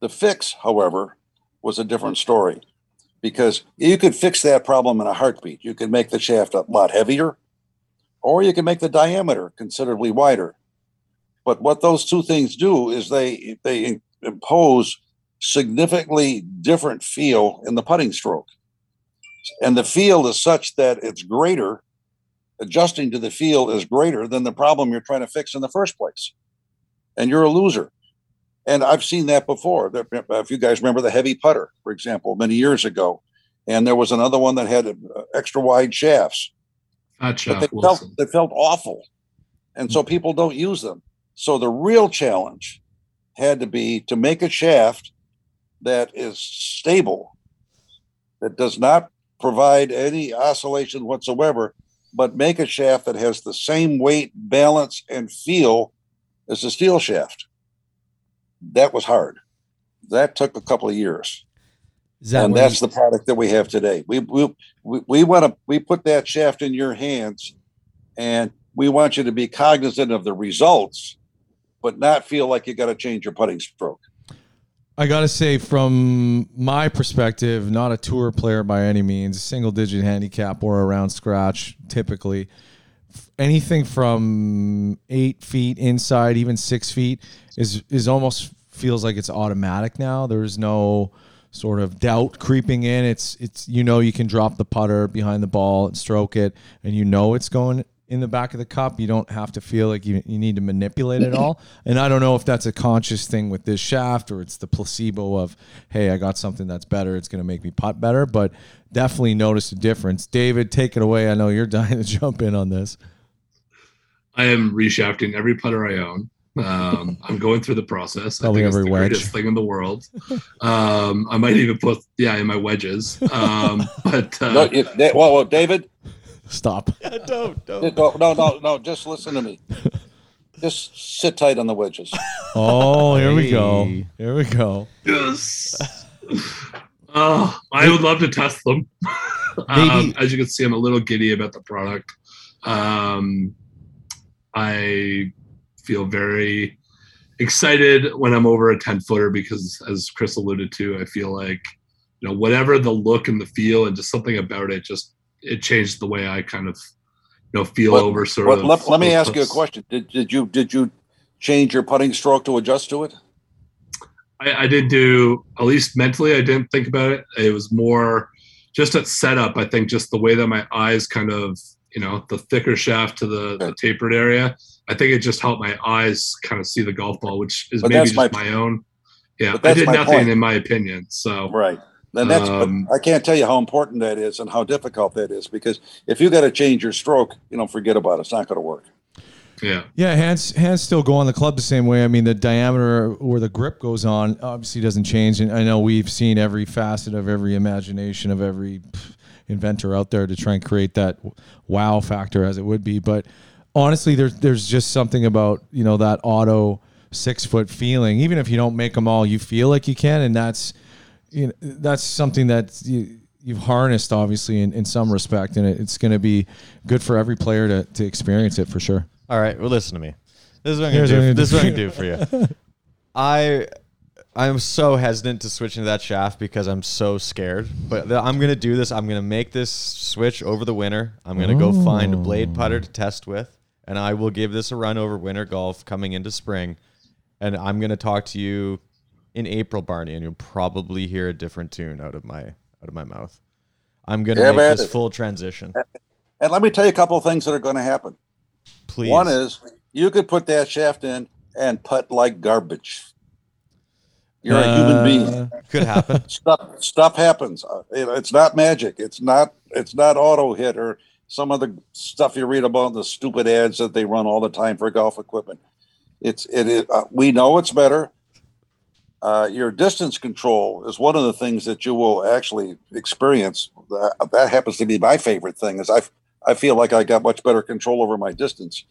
The fix, however, was a different story because you could fix that problem in a heartbeat. You could make the shaft a lot heavier, or you can make the diameter considerably wider. But what those two things do is they they impose significantly different feel in the putting stroke. And the feel is such that it's greater, adjusting to the feel is greater than the problem you're trying to fix in the first place. And you're a loser. And I've seen that before. If you guys remember the heavy putter, for example, many years ago, and there was another one that had extra wide shafts. But they felt, they felt awful. And so people don't use them. So the real challenge had to be to make a shaft that is stable, that does not provide any oscillation whatsoever, but make a shaft that has the same weight, balance, and feel as a steel shaft. That was hard. That took a couple of years. That and that's the product that we have today. We we we, we want to we put that shaft in your hands, and we want you to be cognizant of the results, but not feel like you got to change your putting stroke. I got to say, from my perspective, not a tour player by any means, a single-digit handicap or around scratch, typically. Anything from eight feet inside, even six feet, is is almost feels like it's automatic now. There's no sort of doubt creeping in. It's, it's, you know, you can drop the putter behind the ball and stroke it, and you know it's going in the back of the cup. You don't have to feel like you, you need to manipulate it all. And I don't know if that's a conscious thing with this shaft or it's the placebo of, hey, I got something that's better. It's going to make me putt better, but definitely noticed a difference. David, take it away. I know you're dying to jump in on this. I am reshafting every putter I own. um I'm going through the process. Probably I think it's every the wedge. Greatest thing in the world. um I might even put yeah in my wedges. Um but uh no, you, they, whoa, whoa David, stop. Yeah, don't don't no, no no no just listen to me. Just sit tight on the wedges. Oh, here hey. we go. Here we go. Yes. Oh, I would love to test them. Um, as you can see, I'm a little giddy about the product. Um I feel very excited when I'm over a ten footer because, as Chris alluded to, I feel like, you know, whatever the look and the feel and just something about it, just it changed the way I kind of, you know, feel what, over sort what, of. Let, let me ask you a question. Did did you did you change your putting stroke to adjust to it? I, I did do, at least mentally, I didn't think about it. It was more just at setup. I think just the way that my eyes kind of, you know, the thicker shaft to the, okay. the tapered area. I think it just helped my eyes kind of see the golf ball, which is but maybe just my, my own. Yeah, I did nothing point. in my opinion. So right, and that's um, I can't tell you how important that is and how difficult that is because if you got to change your stroke, you know, forget about it. It's not going to work. Yeah, yeah. Hands hands still go on the club the same way. I mean, the diameter where the grip goes on obviously doesn't change. And I know we've seen every facet of every imagination of every inventor out there to try and create that wow factor, as it would be, but. Honestly, there's there's just something about, you know, that auto six foot feeling. Even if you don't make them all, you feel like you can, and that's you know, that's something that you, you've harnessed obviously in, in some respect, and it, it's going to be good for every player to to experience it for sure. All right, well, listen to me. This is what I'm going to do. This is what I'm going to do for you. I I'm so hesitant to switch into that shaft because I'm so scared. But the, I'm going to do this. I'm going to make this switch over the winter. I'm going to oh. go find a blade putter to test with. And I will give this a run over winter golf coming into spring. And I'm going to talk to you in April, Barney, and you'll probably hear a different tune out of my out of my mouth. I'm going to yeah, make man. this full transition. And let me tell you a couple of things that are going to happen. Please. One is you could put that shaft in and putt like garbage. You're uh, a human being. Could happen. Stuff, stuff happens. It, it's not magic. It's not. It's not auto hit or some of the stuff you read about, the stupid ads that they run all the time for golf equipment. It's it. it uh, we know it's better. Uh, your distance control is one of the things that you will actually experience. That, that happens to be my favorite thing. Is I I feel like I got much better control over my distance,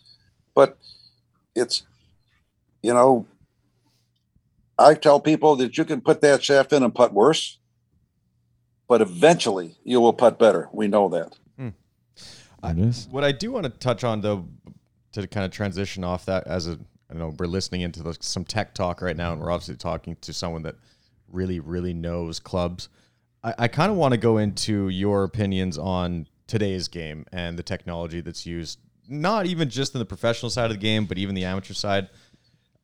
but it's, you know, I tell people that you can put that shaft in and putt worse, but eventually you will putt better. We know that. Hmm. I, what I do want to touch on, though, to kind of transition off that, as a, I don't know, we're listening into the, some tech talk right now, and we're obviously talking to someone that really, really knows clubs. I, I kind of want to go into your opinions on today's game and the technology that's used, not even just in the professional side of the game, but even the amateur side.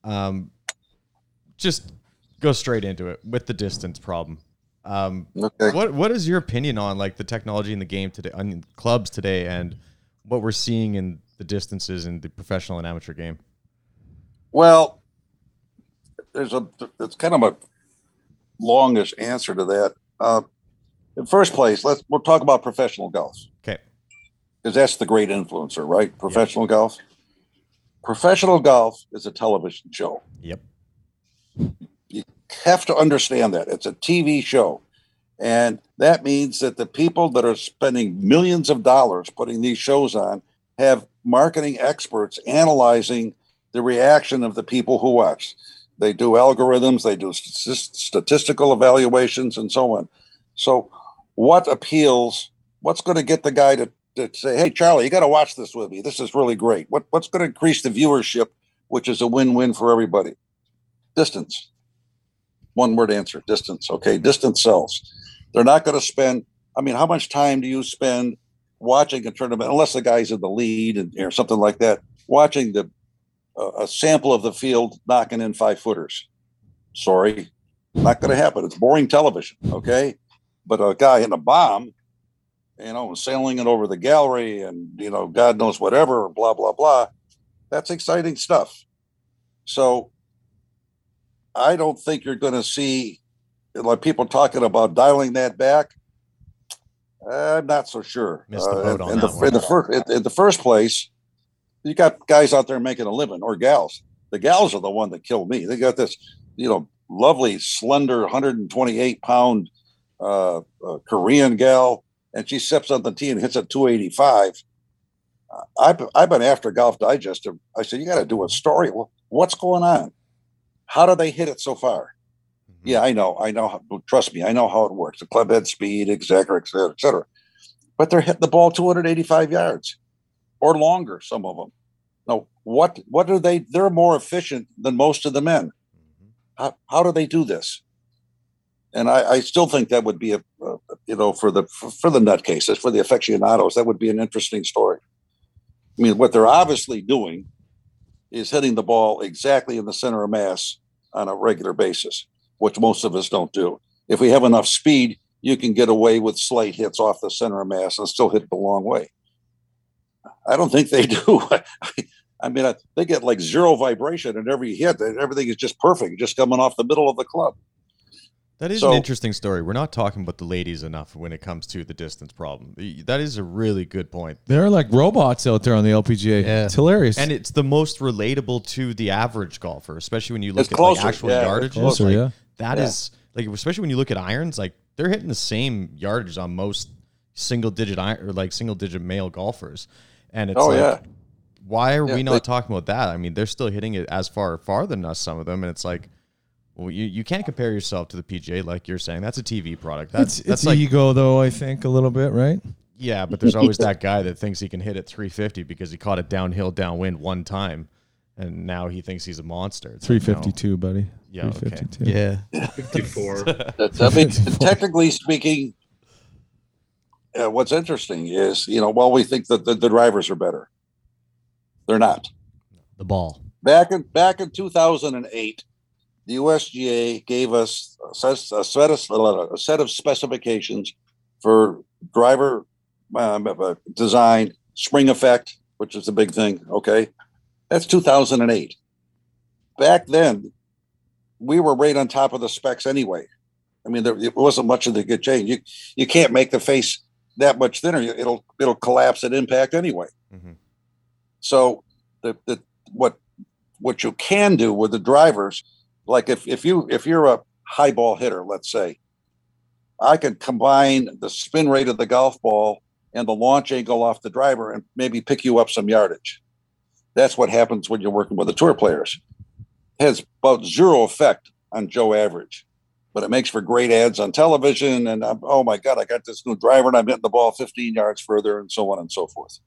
Um, Just go straight into it with the distance problem. Um, okay. What what is your opinion on like the technology in the game today, on clubs today, and what we're seeing in the distances in the professional and amateur game? Well, there's a it's kind of a longish answer to that. Uh, in first place, let's we'll talk about professional golf. Okay, because that's the great influencer, right? Professional yep. golf. Professional golf is a television show. Yep. You have to understand that it's a T V show, and that means that the people that are spending millions of dollars putting these shows on have marketing experts analyzing the reaction of the people who watch. They do algorithms, they do st- statistical evaluations, and so on. So what appeals, what's going to get the guy to, to say, hey, Charlie, you got to watch this with me. This is really great. What, what's going to increase the viewership, which is a win-win for everybody? Distance. One word answer, distance. Okay, distance sells. They're not going to spend, I mean, how much time do you spend watching a tournament, unless the guy's in the lead and, or something like that, watching the uh, a sample of the field knocking in five footers? Sorry, not going to happen. It's boring television, okay? But a guy in a bomb, you know, sailing it over the gallery and, you know, God knows whatever, blah, blah, blah. That's exciting stuff. So, I don't think you're going to see like people talking about dialing that back. I'm not so sure. Missed the boat uh, on in, that the, one. In, the fir- in, in the first place, you got guys out there making a living, or gals. The gals are the one that killed me. They got this, you know, lovely, slender, one hundred twenty-eight pound uh, uh, Korean gal, and she steps on the tee and hits a two eighty-five. Uh, I've, I've been after Golf Digest. I said, you got to do a story. Well, what's going on? How do they hit it so far? Mm-hmm. Yeah, I know. I know. How, trust me. I know how it works. The club head speed, et cetera, et cetera, et cetera. But they're hitting the ball two eighty-five yards or longer, some of them. Now, what, what are they? They're more efficient than most of the men. How, how do they do this? And I, I still think that would be, a, a you know, for the, for, for the nutcases, for the aficionados, that would be an interesting story. I mean, what they're obviously doing is hitting the ball exactly in the center of mass on a regular basis, which most of us don't do. If we have enough speed, you can get away with slight hits off the center of mass and still hit it the long way. I don't think they do. I mean, they get like zero vibration in every hit. Everything is just perfect, just coming off the middle of the club. That is so, an interesting story. We're not talking about the ladies enough when it comes to the distance problem. That is a really good point. There are like robots out there on the L P G A. Yeah. It's hilarious. And it's the most relatable to the average golfer, especially when you look it's at closer, like actual yeah, yardages. Closer, like, yeah. That yeah. is, like, especially when you look at irons, like they're hitting the same yardages on most single digit iron, or like single digit male golfers. And it's oh, like, yeah. why are yeah, we not they, talking about that? I mean, they're still hitting it as far farther than us, some of them. And it's like, well, you, you can't compare yourself to the P G A like you're saying. That's a T V product. That's it's, that's it's like, ego, though, I think, a little bit, right? Yeah, but there's always that guy that thinks he can hit at three fifty because he caught it downhill, downwind one time, and now he thinks he's a monster. It's three fifty-two, like, no. buddy. Yeah, three fifty-two. Okay. Yeah. fifty-four. I mean, technically speaking, uh, what's interesting is, you know, while we think that the, the drivers are better, they're not. The ball. Back in back in two thousand eight, the U S G A gave us a set of, a set of specifications for driver um, design, spring effect, which is the big thing. Okay. That's two thousand eight. Back then, we were right on top of the specs anyway. I mean, there it wasn't much of the good change. You you can't make the face that much thinner. It'll it'll collapse at impact anyway. Mm-hmm. So the the what what you can do with the drivers, like if if you if you're a high ball hitter, let's say, I could combine the spin rate of the golf ball and the launch angle off the driver and maybe pick you up some yardage. That's what happens when you're working with the tour players. It has about zero effect on Joe average, but it makes for great ads on television. And I'm, oh my God, I got this new driver and I'm hitting the ball fifteen yards further, and so on and so forth.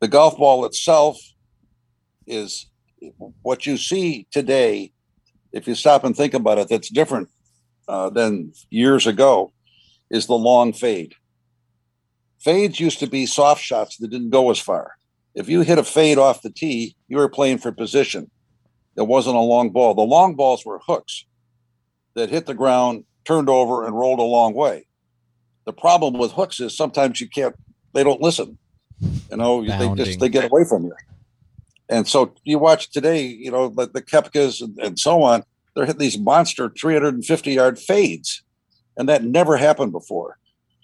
The golf ball itself is what you see today. If you stop and think about it, that's different uh, than years ago, is the long fade. Fades used to be soft shots that didn't go as far. If you hit a fade off the tee, you were playing for position. It wasn't a long ball. The long balls were hooks that hit the ground, turned over, and rolled a long way. The problem with hooks is sometimes you can't, they don't listen. You know, Bounding. they just, they get away from you. And so you watch today, you know, like the Koepkas and, and so on, they're hitting these monster three hundred fifty yard fades. And that never happened before.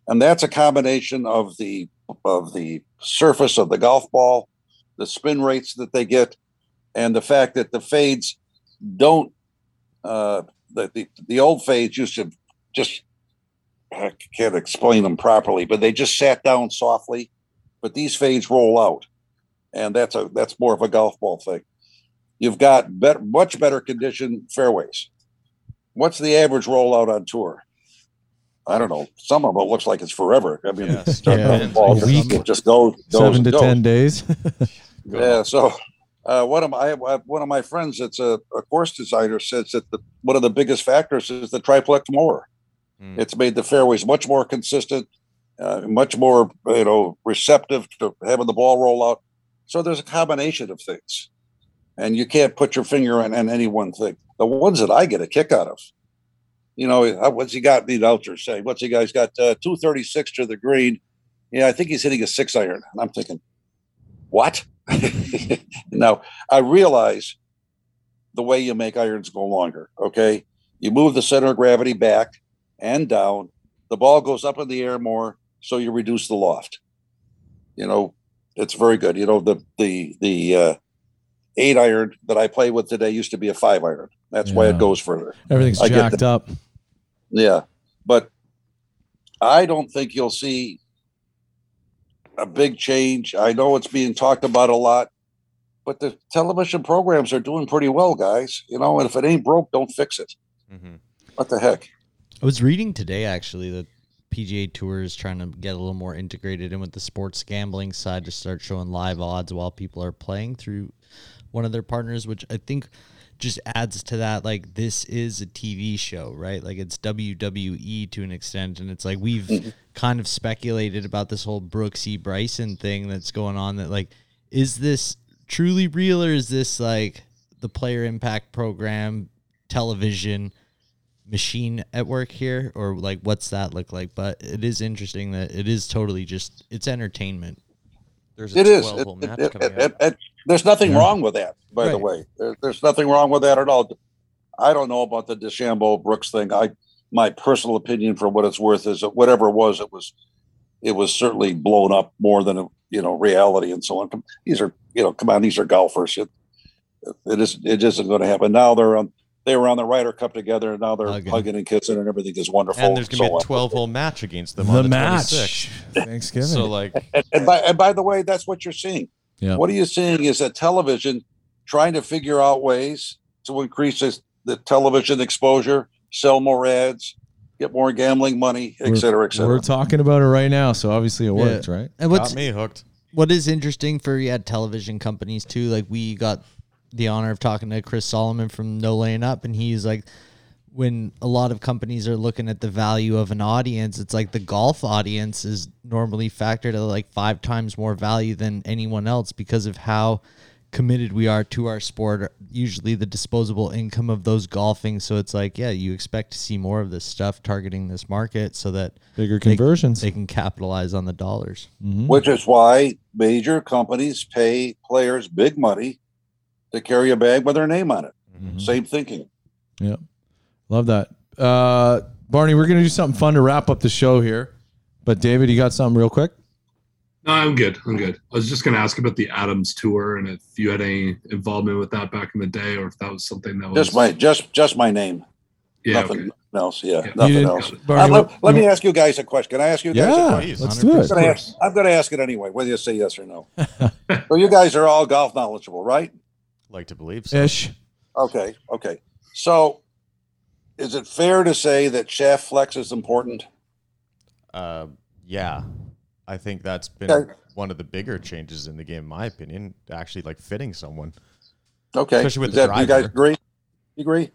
And that's a combination of the of the surface of the golf ball, the spin rates that they get, and the fact that the fades don't, uh, the, the, the old fades used to just, I can't explain them properly, but they just sat down softly. But these fades roll out. And that's a that's more of a golf ball thing. You've got better, much better conditioned fairways. What's the average rollout on tour? I don't know. Some of it looks like it's forever. I mean, yes. yeah. ball, a week. It just goes, goes seven to goes. ten days. yeah. So uh, one of my one of my friends that's a, a course designer says that the, one of the biggest factors is the triplex mower. Mm. It's made the fairways much more consistent, uh, much more you know receptive to having the ball roll out. So there's a combination of things, and you can't put your finger on, on any one thing. The ones that I get a kick out of, you know, what's he got? The outers say, what's he got? He's got uh, two thirty-six to the green. Yeah, I think he's hitting a six iron. And I'm thinking, what? Now, I realize the way you make irons go longer, okay? You move the center of gravity back and down. The ball goes up in the air more, so you reduce the loft, you know. It's very good. You know, the the the uh, eight iron that I play with today used to be a five iron. That's yeah. why it goes further. Everything's I jacked up. Yeah. But I don't think you'll see a big change. I know it's being talked about a lot, but the television programs are doing pretty well, guys. You know, and if it ain't broke, don't fix it. Mm-hmm. What the heck? I was reading today, actually, that P G A Tour is trying to get a little more integrated in with the sports gambling side to start showing live odds while people are playing through one of their partners, which I think just adds to that. Like, this is a T V show, right? Like, it's W W E to an extent. And it's like, we've kind of speculated about this whole Brooksy Bryson thing that's going on, that like, is this truly real, or is this like the player impact program television machine at work here, or like, what's that look like? But it is interesting that it is totally just, it's entertainment. There's a it is it, it, it, it, it, it, there's nothing yeah. wrong with that, by right. the way. There, there's nothing wrong with that at all. I don't know about the DeChambeau Brooks thing. I my personal opinion, for what it's worth, is that whatever it was, it was it was certainly blown up more than you know reality and so on. These are you know come on, these are golfers. It, it is it isn't going to happen. Now they're on. Um, They were on the Ryder Cup together, and now they're okay. hugging and kissing, and everything is wonderful. And there's going to so be a twelve-hole match against them the on the match. Thanksgiving. So, like, and, and, by, and by the way, that's what you're seeing. Yeah. What are you seeing is that television trying to figure out ways to increase this, the television exposure, sell more ads, get more gambling money, et cetera, et cetera. We're talking about it right now, so obviously it works, yeah. right? And what's, got me hooked. What is interesting for yeah, television companies, too, like we got – the honor of talking to Chris Solomon from No Laying Up. And he's like, when a lot of companies are looking at the value of an audience, it's like the golf audience is normally factored at like five times more value than anyone else because of how committed we are to our sport, usually the disposable income of those golfing. So it's like, yeah, you expect to see more of this stuff targeting this market so that bigger conversions, they, they can capitalize on the dollars, mm-hmm. which is why major companies pay players big money to carry a bag with their name on it. Mm-hmm. Same thinking. Yep. Love that. Uh, Barney, we're going to do something fun to wrap up the show here. But David, you got something real quick? No, I'm good. I'm good. I was just going to ask about the Adams tour and if you had any involvement with that back in the day, or if that was something that was just my just just my name. Yeah, nothing okay. else. Yeah, yeah. nothing else. Barney, uh, let let me ask you guys a question. Can I ask you guys yeah, a question? Let's do it. I'm ask, I'm going to ask it anyway, whether you say yes or no. So you guys are all golf knowledgeable, right? Like to believe so. Ish. Okay. Okay. So, is it fair to say that shaft flex is important? Uh, yeah. I think that's been okay. one of the bigger changes in the game, in my opinion, actually like fitting someone. Okay. Especially with is the that, driver. You guys agree? You agree? Is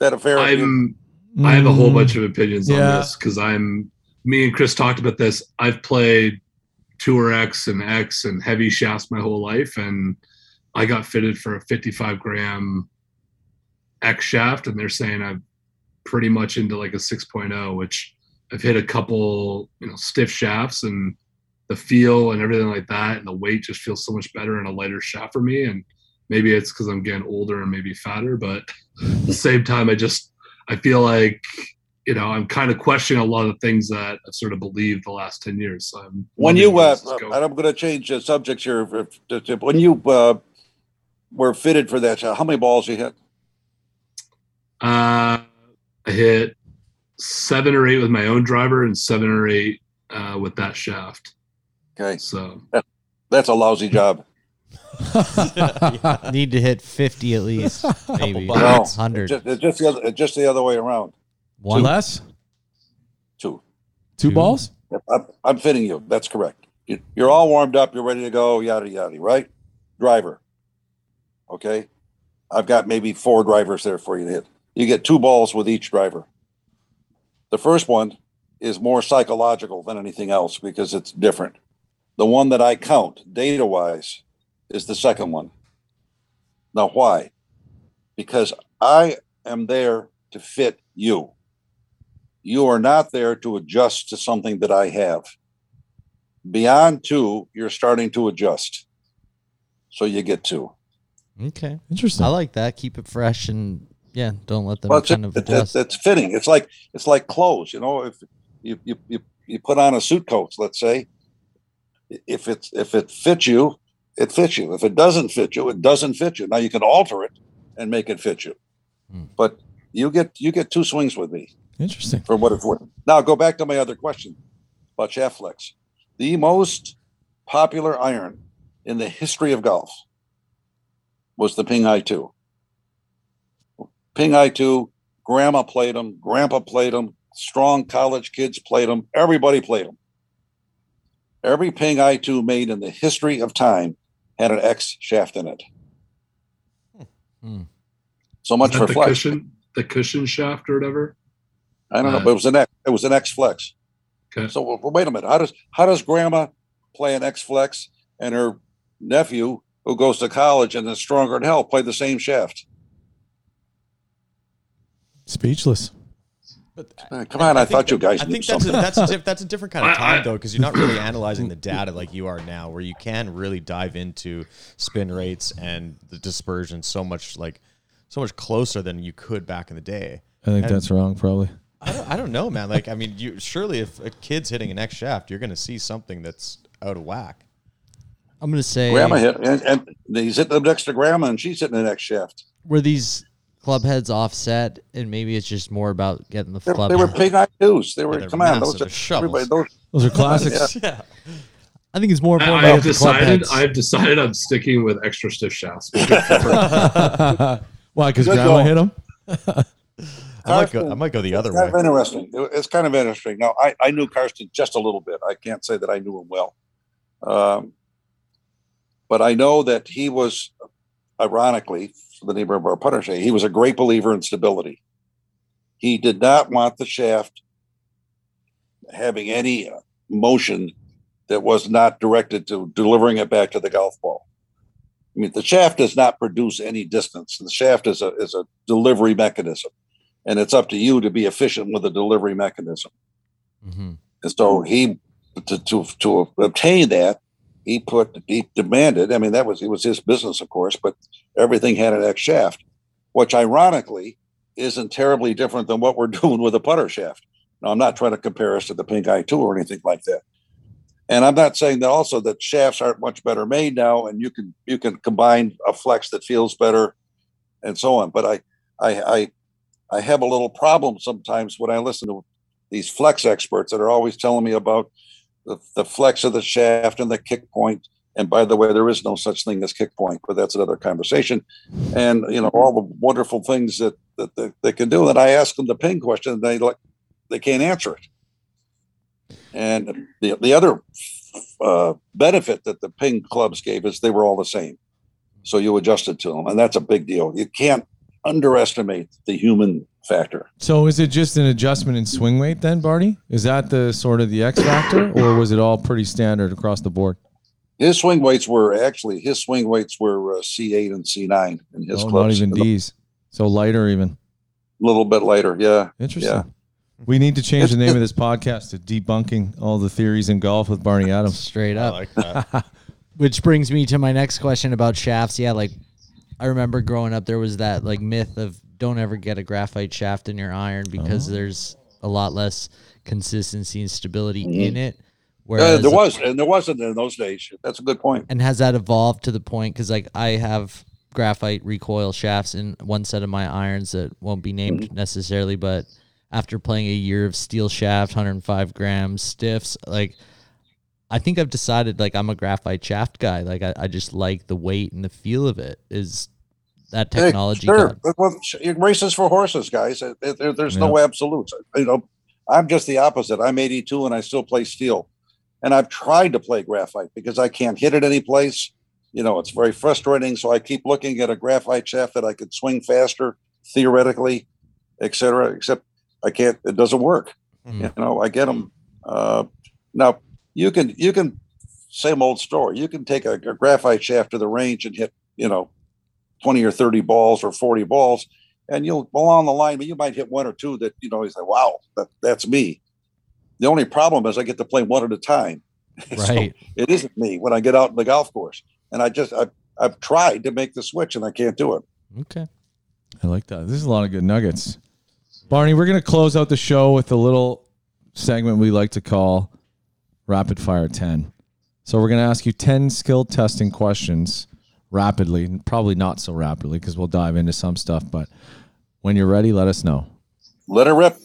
that a fair I'm, mm. I have a whole bunch of opinions yeah. on this because I'm, me and Chris talked about this. I've played Tour X and X and heavy shafts my whole life, and I got fitted for a fifty-five gram X shaft, and they're saying I'm pretty much into like a six point oh, which I've hit a couple, you know, stiff shafts, and the feel and everything like that, and the weight just feels so much better in a lighter shaft for me. And maybe it's because I'm getting older and maybe fatter, but at the same time, I just, I feel like, you know, I'm kind of questioning a lot of things that I've sort of believed the last ten years. So I'm when you, uh, going. And I'm going to change the subjects here. When you uh, were fitted for that, how many balls you hit? Uh, I hit seven or eight with my own driver and seven or eight uh, with that shaft. Okay. So that, that's a lousy job. Need to hit fifty at least. Maybe no, one hundred. It's just, it's just, the other, it's just the other way around. One Two. less? Two. Two, Two. balls? I'm, I'm fitting you. That's correct. You, you're all warmed up. You're ready to go. Yada, yada, right? Driver. Okay. I've got maybe four drivers there for you to hit. You get two balls with each driver. The first one is more psychological than anything else because it's different. The one that I count data-wise is the second one. Now, why? Because I am there to fit you. You are not there to adjust to something that I have. Beyond two, you're starting to adjust. So you get two. Okay. Interesting. I like that. Keep it fresh and... yeah, don't let them well, kind of adjust. That's fitting. It's like it's like clothes, you know. If you you you, you put on a suit coat, let's say, if it's if it fits you, it fits you. If it doesn't fit you, it doesn't fit you. Now you can alter it and make it fit you, hmm. but you get you get two swings with me. Interesting. For what it's worth. Now go back to my other question about shaft flex. The most popular iron in the history of golf was the Ping I two. Ping I two, grandma played them, grandpa played them, strong college kids played them, everybody played them. Every Ping I two made in the history of time had an X shaft in it. Hmm. So much for the flex. Cushion, the cushion shaft or whatever? I don't uh, know, but it was an X, it was an X flex. Okay. So well, wait a minute. How does how does grandma play an X flex and her nephew who goes to college and is stronger than hell play the same shaft? Speechless. But uh, come on, I, I thought you guys. I think that's a, that's, a, that's a different kind of time though, because you're not really analyzing the data like you are now, where you can really dive into spin rates and the dispersion so much like so much closer than you could back in the day. I think and that's wrong, probably. I don't, I don't know, man. Like, I mean, you surely if a kid's hitting an X shaft, you're going to see something that's out of whack. I'm going to say grandma hit, and, and he's hitting up next to grandma, and she's hitting an X shaft. Were these club heads offset, and maybe it's just more about getting the they, club. They were Ping I twos. They were, yeah, come massive. on, those are, everybody, those, those are classics. Yeah. Yeah. I think it's more important. I've decided, I've decided I'm sticking with extra stiff shafts. Why? Because grandma hit them? I, might go, I might go the other way. It's kind of interesting. It's kind of interesting. Now, I, I knew Karsten just a little bit. I can't say that I knew him well. Um, but I know that he was, ironically, the neighbor of our putter, he was a great believer in stability. He did not want the shaft having any motion that was not directed to delivering it back to the golf ball. I mean, the shaft does not produce any distance. The shaft is a is a delivery mechanism, and it's up to you to be efficient with the delivery mechanism. Mm-hmm. And so he to, to to obtain that, he put he demanded. I mean, that was it was his business, of course, but everything had an X shaft, which ironically isn't terribly different than what we're doing with a putter shaft. Now, I'm not trying to compare us to the Ping I two or anything like that. And I'm not saying that also that shafts aren't much better made now, and you can you can combine a flex that feels better and so on. But I I I, I have a little problem sometimes when I listen to these flex experts that are always telling me about the, the flex of the shaft and the kick point. And by the way, there is no such thing as kick point, but that's another conversation. And, you know, all the wonderful things that, that, that they can do. And I ask them the Ping question, and they like they can't answer it. And the the other uh, benefit that the Ping clubs gave is they were all the same. So you adjusted to them, and that's a big deal. You can't underestimate the human factor. So is it just an adjustment in swing weight then, Barney? Is that the sort of the X factor, or was it all pretty standard across the board? His swing weights were actually his swing weights were uh, C eight and C nine in his oh, clubs. Not even D's, so lighter even. A little bit lighter, yeah. Interesting. Yeah. We need to change the name of this podcast to Debunking All the Theories in Golf with Barney Adams. Straight up. I like that. Which brings me to my next question about shafts. Yeah, like I remember growing up, there was that like myth of don't ever get a graphite shaft in your iron because oh. there's a lot less consistency and stability mm-hmm. in it. Uh, there was, and there wasn't in those days. That's a good point. And has that evolved to the point? Because like I have graphite recoil shafts in one set of my irons that won't be named mm-hmm. necessarily, but after playing a year of steel shaft, one hundred five gram stiffs, like I think I've decided like I'm a graphite shaft guy. Like I, I just like the weight and the feel of it. Is that technology? Hey, sure. Well, it races for horses, guys. There, there's yeah. no absolutes. You know, I'm just the opposite. I'm eighty-two and I still play steel. And I've tried to play graphite because I can't hit it any place. You know, it's very frustrating. So I keep looking at a graphite shaft that I could swing faster, theoretically, et cetera, except I can't, it doesn't work. Mm-hmm. You know, I get them. Uh, now, you can, you can, same old story. You can take a, a graphite shaft to the range and hit, you know, twenty or thirty balls or forty balls, and you'll belong the line, but you might hit one or two that, you know, you say, wow, that, that's me. The only problem is I get to play one at a time. Right. So it isn't me when I get out in the golf course. And I just, I've, I've tried to make the switch and I can't do it. Okay. I like that. This is a lot of good nuggets. Barney, we're going to close out the show with a little segment we like to call Rapid Fire ten. So we're going to ask you ten skill testing questions rapidly, and probably not so rapidly because we'll dive into some stuff. But when you're ready, let us know. Let it rip.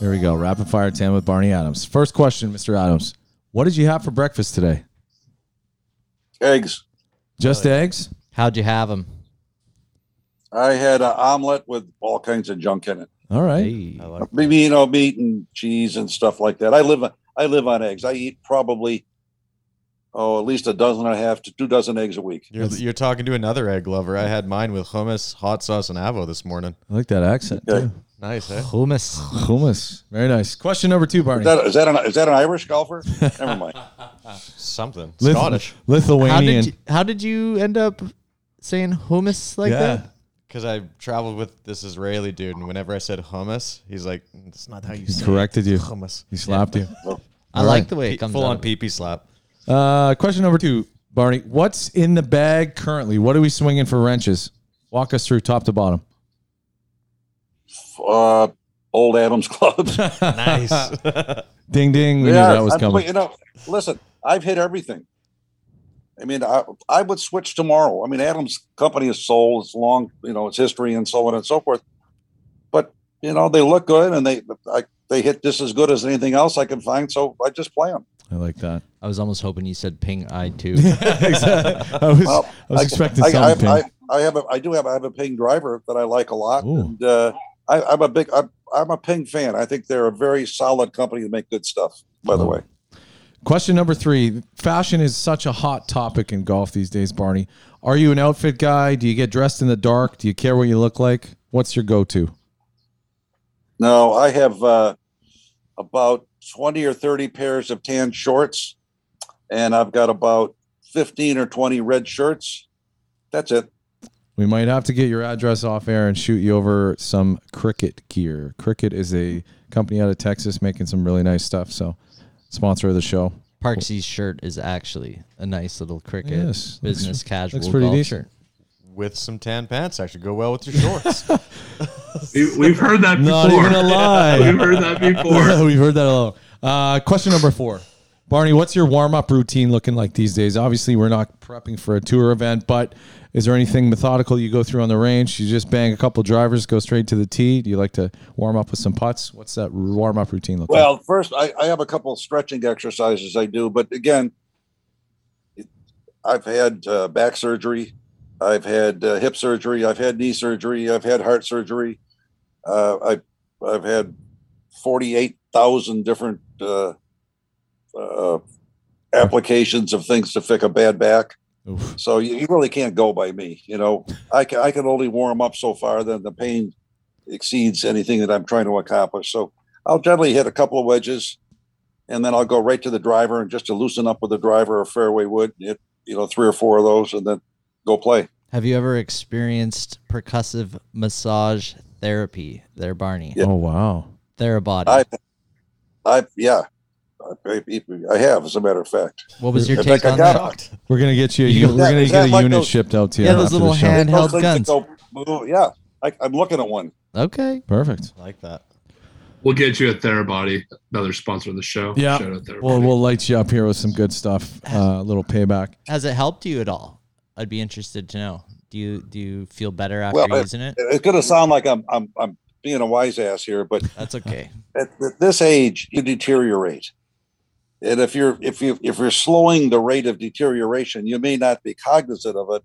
There we go. Rapid Fire ten with Barney Adams. First question, Mister Adams. What did you have for breakfast today? Eggs. Just really? Eggs? How'd you have them? I had an omelet with all kinds of junk in it. All right. Hey, I like Maybe, you know, meat and cheese and stuff like that. I live on, I live on eggs. I eat probably, oh, at least a dozen and a half to two dozen eggs a week. You're, you're talking to another egg lover. I had mine with hummus, hot sauce, and avo this morning. I like that accent, okay. too. Nice, eh? Hummus. Hummus. Very nice. Question number two, Barney. Is that, is that, an, is that an Irish golfer? Never mind. Something. Lith- Scottish. Lithuanian. How did, you, how did you end up saying hummus like yeah. that? Because I traveled with this Israeli dude, and whenever I said hummus, he's like, that's not how you say it. He corrected you. Hummus. He slapped yeah. you. I right. like the way it comes out. Full-on pee-pee slap. Uh, question number two, Barney. What's in the bag currently? What are we swinging for wrenches? Walk us through top to bottom. Uh, old Adams clubs. Nice. Ding, ding. We yeah, knew that was coming. I, you know, listen, I've hit everything. I mean, I, I would switch tomorrow. I mean, Adams company is sold. It's long, you know, it's history and so on and so forth. But, you know, they look good and they, I, they hit just as good as anything else I can find. So I just play them. I like that. I was almost hoping you said Ping I two. Exactly. I was, well, I was I, expecting I, something. I, I, I, have a, I do have, I have a Ping driver that I like a lot. Ooh. And, uh, I, I'm a big, I'm, I'm a Ping fan. I think they're a very solid company to make good stuff, by oh. the way. Question number three. Fashion is such a hot topic in golf these days, Barney. Are you an outfit guy? Do you get dressed in the dark? Do you care what you look like? What's your go-to? No, I have uh, about twenty or thirty pairs of tan shorts, and I've got about fifteen or twenty red shirts. That's it. We might have to get your address off air and shoot you over some Cricut gear. Cricut is a company out of Texas making some really nice stuff. So, sponsor of the show. Parksy's shirt is actually a nice little Cricut yes, business looks, casual. Looks pretty decent. Shirt. with some tan pants actually go well with your shorts. we, we've heard that before. Not even a lie. We've heard that before. We've heard that a lot. Uh, question number four. Barney, what's your warm-up routine looking like these days? Obviously, we're not prepping for a tour event, but is there anything methodical you go through on the range? You just bang a couple drivers, go straight to the tee? Do you like to warm up with some putts? What's that warm-up routine look well, like? Well, first, I, I have a couple stretching exercises I do, but again, I've had uh, back surgery. I've had uh, hip surgery. I've had knee surgery. I've had heart surgery. Uh, I've, I've had forty-eight thousand different uh, uh, applications of things to fix a bad back. Oof. So you, you really can't go by me. You know, I can, I can only warm up so far, then the pain exceeds anything that I'm trying to accomplish. So I'll generally hit a couple of wedges, and then I'll go right to the driver, and just to loosen up with the driver or fairway wood, hit, you know, three or four of those, and then go play. Have you ever experienced percussive massage therapy there, Barney? Yeah. Oh, wow. Therabody. I, I, yeah, I, I have, as a matter of fact. What was your in take fact, on I got that? It. We're going to get you, you we're going to get a like unit those, shipped out to you. Yeah, those little handheld guns. Go, yeah, I, I'm looking at one. Okay. Perfect. I like that. We'll get you a Therabody, another sponsor of the show. Yeah. Well, we'll light you up here with some good stuff, a uh, little payback. Has it helped you at all? I'd be interested to know. Do you do you feel better after well, using it? It, it's going to sound like I'm I'm I'm being a wise ass here, but that's okay. At, at this age, you deteriorate, and if you're if you if you're slowing the rate of deterioration, you may not be cognizant of it,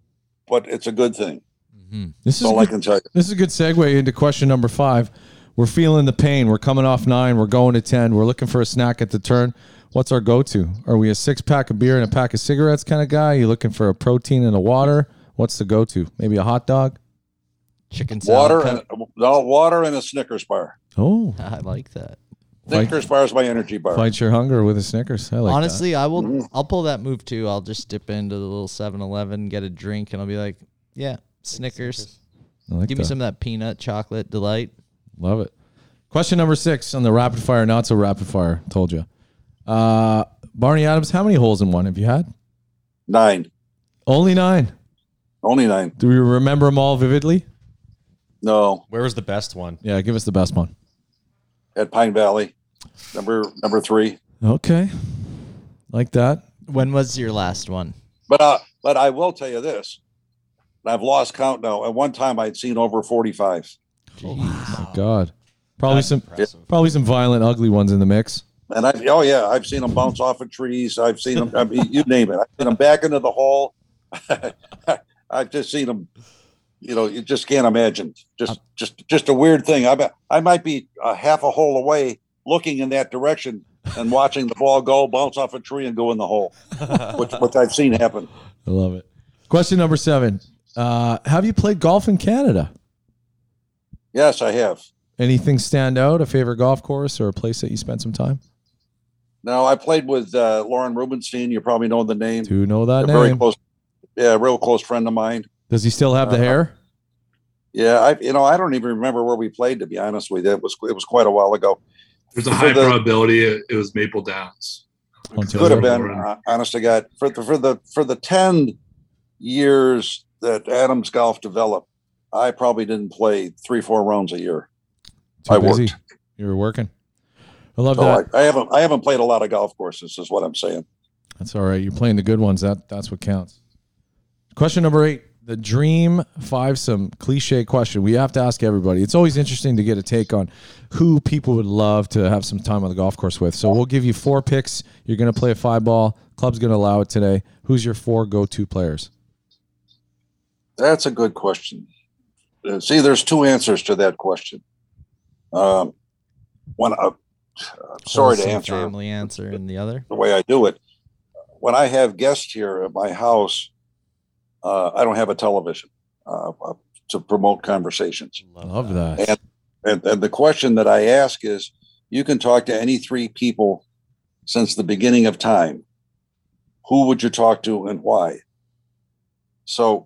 but it's a good thing. Mm-hmm. This That's is all good, I can tell you. This is a good segue into question number five. We're feeling the pain. We're coming off nine. We're going to ten. We're looking for a snack at the turn. What's our go-to? Are we a six-pack of beer and a pack of cigarettes kind of guy? Are you looking for a protein and a water? What's the go-to? Maybe a hot dog? Chicken salad? Water and, no, water and a Snickers bar. Oh. I like that. Snickers fight, bar is my energy bar. Fight your hunger with a Snickers. I like Honestly, that. Honestly, I will, mm-hmm. I'll pull that move, too. I'll just dip into the little seven eleven, get a drink, and I'll be like, yeah, Snickers. Like Give that. me some of that peanut chocolate delight. Love it. Question number six on the rapid fire, not so rapid fire. Told you. Uh, Barney Adams, how many holes in one have you had? Nine. Only nine? Only nine. Do we remember them all vividly? No. Where was the best one? Yeah, give us the best one. At Pine Valley, number number three. Okay. Like that. When was your last one? But uh, but I will tell you this. I've lost count now. At one time, I'd seen over forty-five. Oh, wow. My God. Probably That's some impressive. probably some violent, ugly ones in the mix. And I, oh yeah, I've seen them bounce off of trees. I've seen them. I mean, you name it. I've seen them back into the hole. I've just seen them. You know, you just can't imagine. Just, just, just a weird thing. I, I might be a half a hole away, looking in that direction and watching the ball go bounce off a tree and go in the hole, which, which I've seen happen. I love it. Question number seven: uh, have you played golf in Canada? Yes, I have. Anything stand out? A favorite golf course or a place that you spent some time? No, I played with uh, Lauren Rubenstein. You probably know the name. Do know that They're name? Very close, yeah, real close friend of mine. Does he still have the uh, hair? Yeah, I you know I don't even remember where we played. To be honest with you, it was it was quite a while ago. There's a high the, probability it was Maple Downs. Could have been. Uh, honest to God, for the for the for the ten years that Adams Golf developed, I probably didn't play three four rounds a year. Too I busy. worked. You were working. I love so that. I, I haven't. I haven't played a lot of golf courses, is what I'm saying. That's all right. You're playing the good ones. That that's what counts. Question number eight: the dream fivesome cliche question we have to ask everybody. It's always interesting to get a take on who people would love to have some time on the golf course with. So we'll give you four picks. You're going to play a five ball. Club's going to allow it today. Who's your four go-to players? That's a good question. See, there's two answers to that question. Um, when I. I'm sorry to answer family answer and the other the way I do it. When I have guests here at my house, uh, I don't have a television uh, to promote conversations. Love that. And, and, and the question that I ask is, you can talk to any three people since the beginning of time. Who would you talk to and why? So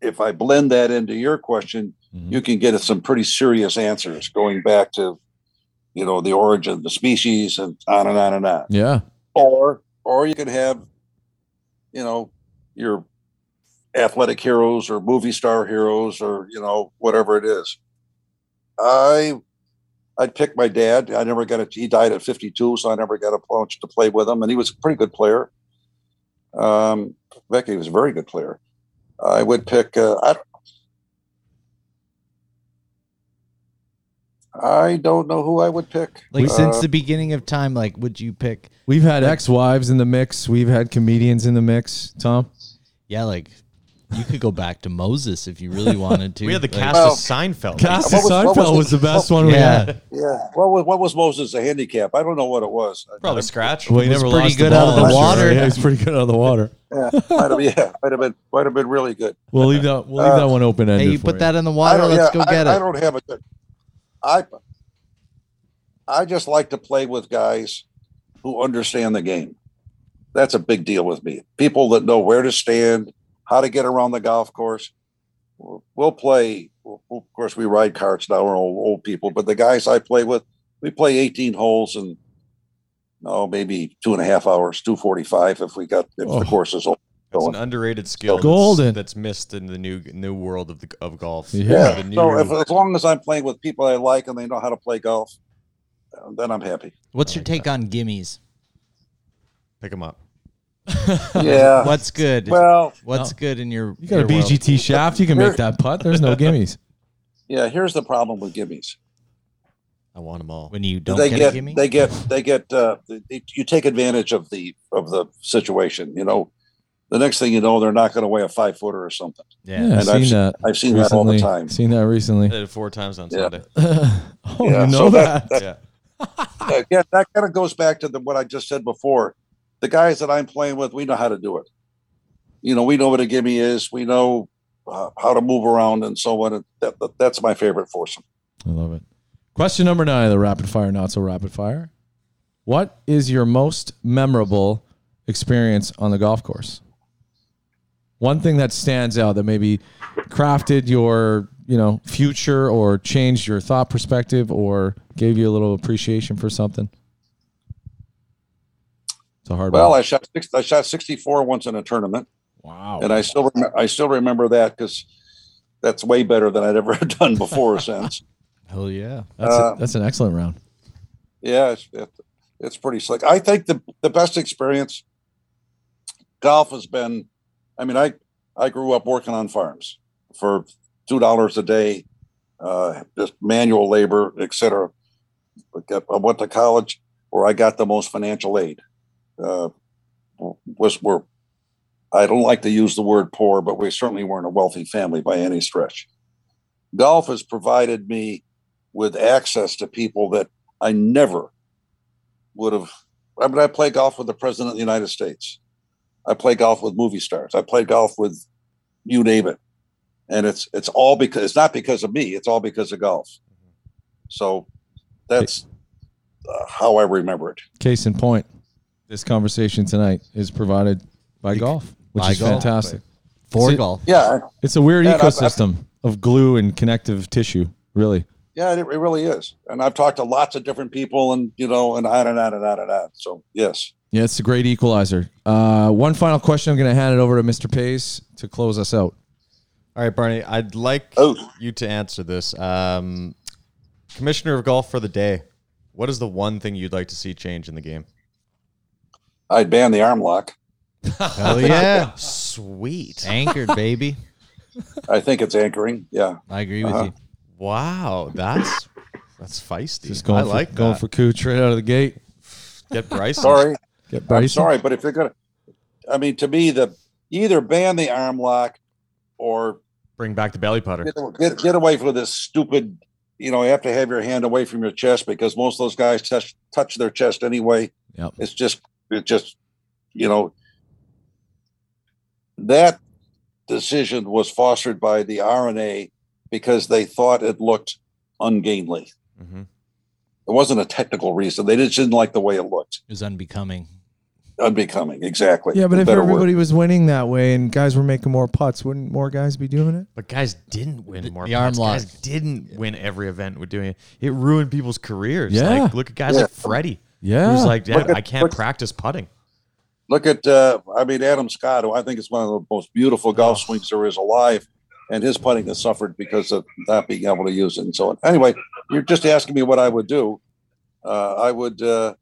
if I blend that into your question, mm-hmm. you can get some pretty serious answers going back to, you know, the origin of the species and on and on and on. Yeah. Or, or you could have, you know, your athletic heroes or movie star heroes or, you know, whatever it is. I, I'd pick my dad. I never got a, he died at fifty-two, so I never got a chance to play with him. And he was a pretty good player. Um, Becky was a very good player. I would pick, uh, I, I don't know who I would pick. Like uh, since the beginning of time, like, would you pick? We've had like, ex-wives in the mix. We've had comedians in the mix. Tom? Yeah, like you could go back to Moses if you really wanted to. We had the cast well, of Seinfeld. Cast of Seinfeld was, was the best well, one we yeah. had. Yeah. What was, what was Moses' a handicap? I don't know what it was. Probably scratch. Well, he never lost the ball out of the water. Yeah, he's pretty good out of the water. Yeah, might have, yeah, might have been, might have been really good. We'll leave that. We'll leave uh, that one open ended. Hey, you put you. that in the water. Let's yeah, go I, get I, it. I don't have a good. I I just like to play with guys who understand the game. That's a big deal with me. People that know where to stand, how to get around the golf course. We'll play. We'll, of course, we ride carts now. We're old, old people, but the guys I play with, we play eighteen holes in oh, maybe two and a half hours, two forty-five if we got if oh, the course is open. It's an underrated skill, golden, that's, that's missed in the new new world of the, of golf. Yeah. The new so if, as long as I'm playing with people I like and they know how to play golf, then I'm happy. What's your take on gimmies? Pick them up. Yeah. What's good? Well, what's no. good in your? You got your a B G T world. Shaft. You can make that putt. There's no gimmies. Yeah. Here's the problem with gimmies. I want them all. When you don't they get, get a gimme, they get they get uh, they, you take advantage of the of the situation. You know, the next thing you know, they're not going to weigh a five footer or something. Yeah, yeah, and I've seen I've, that. I've seen recently. that all the time. Seen that recently. I did it four times on yeah. Sunday. oh, yeah, you know so that. that, that yeah. yeah, that kind of goes back to the, what I just said before. The guys that I'm playing with, we know how to do it. You know, we know what a gimme is. We know uh, how to move around and so on. That, that, that's my favorite foursome. I love it. Question number nine of the rapid fire, not so rapid fire. What is your most memorable experience on the golf course? One thing that stands out that maybe crafted your, you know, future or changed your thought perspective or gave you a little appreciation for something. A hard well, one. I shot six, I shot sixty-four once in a tournament. Wow! And I still rem- I still remember that because that's way better than I'd ever done before or since. Hell yeah, that's uh, a, that's an excellent round. Yeah, it's it, it's pretty slick. I think the the best experience golf has been. I mean, I I grew up working on farms for two dollars a day, uh, just manual labor, et cetera. I went to college where I got the most financial aid. Uh, was were I don't like to use the word poor, but we certainly weren't a wealthy family by any stretch. Golf has provided me with access to people that I never would have. I mean, I play golf with the president of the United States. I play golf with movie stars. I play golf with you name it, and it's it's all because it's not because of me. It's all because of golf. So that's uh, how I remember it. Case in point. This conversation tonight is provided by golf, which by is golf, fantastic. For it, golf. Yeah. It's a weird and ecosystem I've, I've, of glue and connective tissue, really. Yeah, it, it really is. And I've talked to lots of different people and, you know, and on and on and on and on. So, yes. Yeah, it's a great equalizer. Uh, one final question. I'm going to hand it over to Mister Pace to close us out. All right, Barney, I'd like oh. you to answer this. Um, Commissioner of Golf for the day, what is the one thing you'd like to see change in the game? I'd ban the arm lock. Hell yeah. Sweet. Anchored, baby. I think it's anchoring. Yeah. I agree with uh-huh. you. Wow. That's that's feisty. Just going I for, like going that. for Cooch right out of the gate. Get Bryson. Sorry. Get Bryson. I'm sorry, but if you're going to, I mean, to me, the either ban the arm lock or bring back the belly putter. Get, get, get away from this stupid, you know, you have to have your hand away from your chest because most of those guys touch, touch their chest anyway. Yep. It's just. It just, you know, that decision was fostered by the R N A because they thought it looked ungainly. Mm-hmm. It wasn't a technical reason. They just didn't like the way it looked. It was unbecoming. Unbecoming, exactly. Yeah, but if everybody word. was winning that way and guys were making more putts, wouldn't more guys be doing it? But guys didn't win the, more the putts. Arm guys lock. didn't win every event with doing it. It ruined people's careers. Yeah. Like, look at guys yeah. like Freddie. Yeah, he was like, yeah, at, I can't look, practice putting. Look at, uh, I mean, Adam Scott, who I think is one of the most beautiful golf swings there is alive, and his putting has suffered because of not being able to use it and so on. Anyway, you're just asking me what I would do. Uh, I would, uh,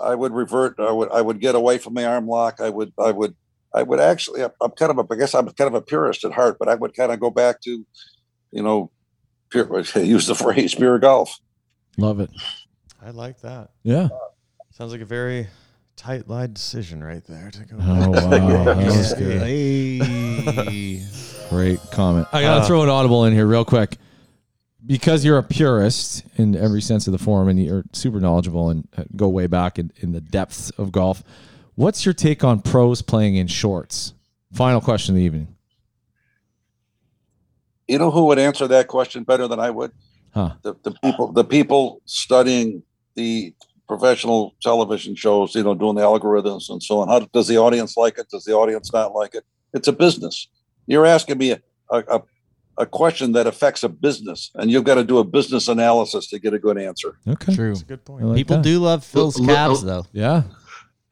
I would revert. I would, I would get away from the arm lock. I would, I would, I would actually. I'm kind of a, I guess I'm kind of a purist at heart, but I would kind of go back to, you know, pure, use the phrase pure golf. Love it. I like that. Yeah. Uh, Sounds like a very tight lie decision right there. To go oh, wow. That was good. Hey. Great comment. I got to uh, throw an audible in here real quick. Because you're a purist in every sense of the form and you're super knowledgeable and go way back in, in the depths of golf, what's your take on pros playing in shorts? Final question of the evening. You know who would answer that question better than I would? Huh. The, the people the people studying the professional television shows, you know, doing the algorithms and so on. How does the audience like it? Does the audience not like it? It's a business. You're asking me a, a, a question that affects a business, and you've got to do a business analysis to get a good answer. Okay. True. That's a good point. Like people that. do love Phil's L- calves, L- though. Yeah.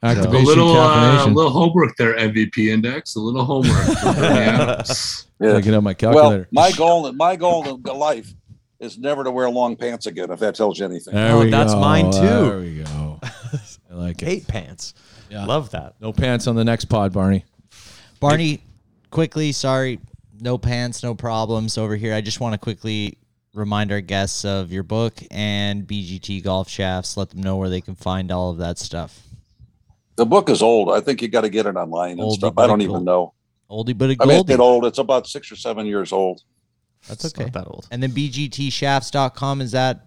Activation, a little, uh, little homework there, M V P index. A little homework. Yeah. I get out my calculator. Well, my goal, my goal in life is never to wear long pants again, if that tells you anything. Oh, that's go. mine, too. There we go. I like it. Hate pants. Yeah. Love that. No pants on the next pod, Barney. Barney, quickly, sorry, no pants, no problems over here. I just want to quickly remind our guests of your book and B G T Golf Shafts. Let them know where they can find all of that stuff. The book is old. I think you got to get it online and oldie stuff. I don't even gold. know. Oldie, but a goldie. I mean, it's old. It's about six or seven years old. That's okay. It's not that old. And then b g t shafts dot com, is that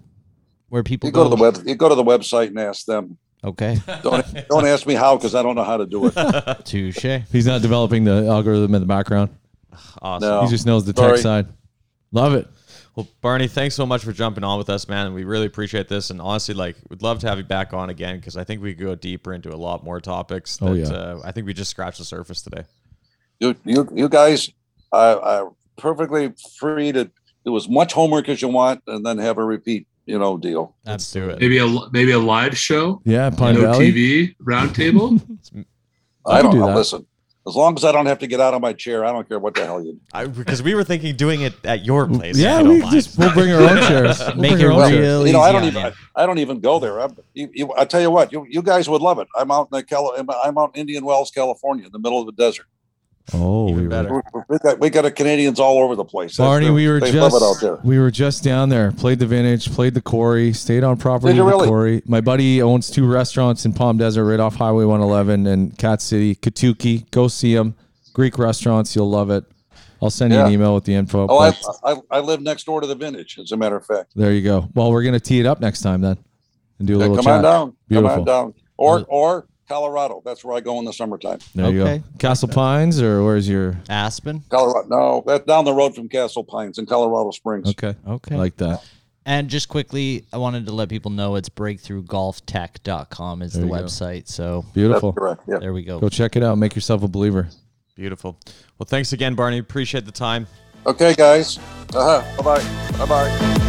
where people you go? go to the web, you go to the website and ask them. Okay. Don't, don't ask me how, because I don't know how to do it. Touché. He's not developing the algorithm in the background. Awesome. No. He just knows the Sorry. tech side. Love it. Well, Barney, thanks so much for jumping on with us, man. We really appreciate this. And honestly, like, we'd love to have you back on again, because I think we could go deeper into a lot more topics. That, oh, yeah. uh, I think we just scratched the surface today. You you, you guys, I... I perfectly free to do as much homework as you want and then have a repeat, you know, deal. Let's do it. Maybe a maybe a live show. Yeah, Pine Valley. T V roundtable. I don't know. Listen, as long as I don't have to get out of my chair, I don't care what the hell you do. I, because we were thinking doing it at your place. Yeah, we just we'll bring our own chairs. We'll Make it real easy. You know, I don't even I, I don't even go there. I'm, you, you, I tell you what, you, you guys would love it. I'm out in the Cali- I'm out in Indian Wells, California, in the middle of the desert. Oh, we, were, we got we got a Canadians all over the place. Barney, we were just out there. we were just down there. Played the vintage, played the quarry, stayed on property. With really? The quarry. My buddy owns two restaurants in Palm Desert, right off Highway one eleven and Cat City, Katuki. Go see them. Greek restaurants, you'll love it. I'll send yeah. you an email with the info. Oh, I, I I live next door to the vintage. As a matter of fact. There you go. Well, we're gonna tee it up next time then, and do a yeah, little. Come chat. on down. Beautiful. Come on down. Or it- or. Colorado. That's where I go in the summertime. There you okay. go. Castle Pines, or where's your Aspen? Colorado. No, that's down the road from Castle Pines in Colorado Springs. Okay. Okay. I like that. And just quickly, I wanted to let people know it's breakthrough golf tech dot com is there the website. Go. So beautiful. Yeah. There we go. Go check it out. Make yourself a believer. Beautiful. Well, thanks again, Barney. Appreciate the time. Okay, guys. Uh-huh. Bye-bye. Bye-bye.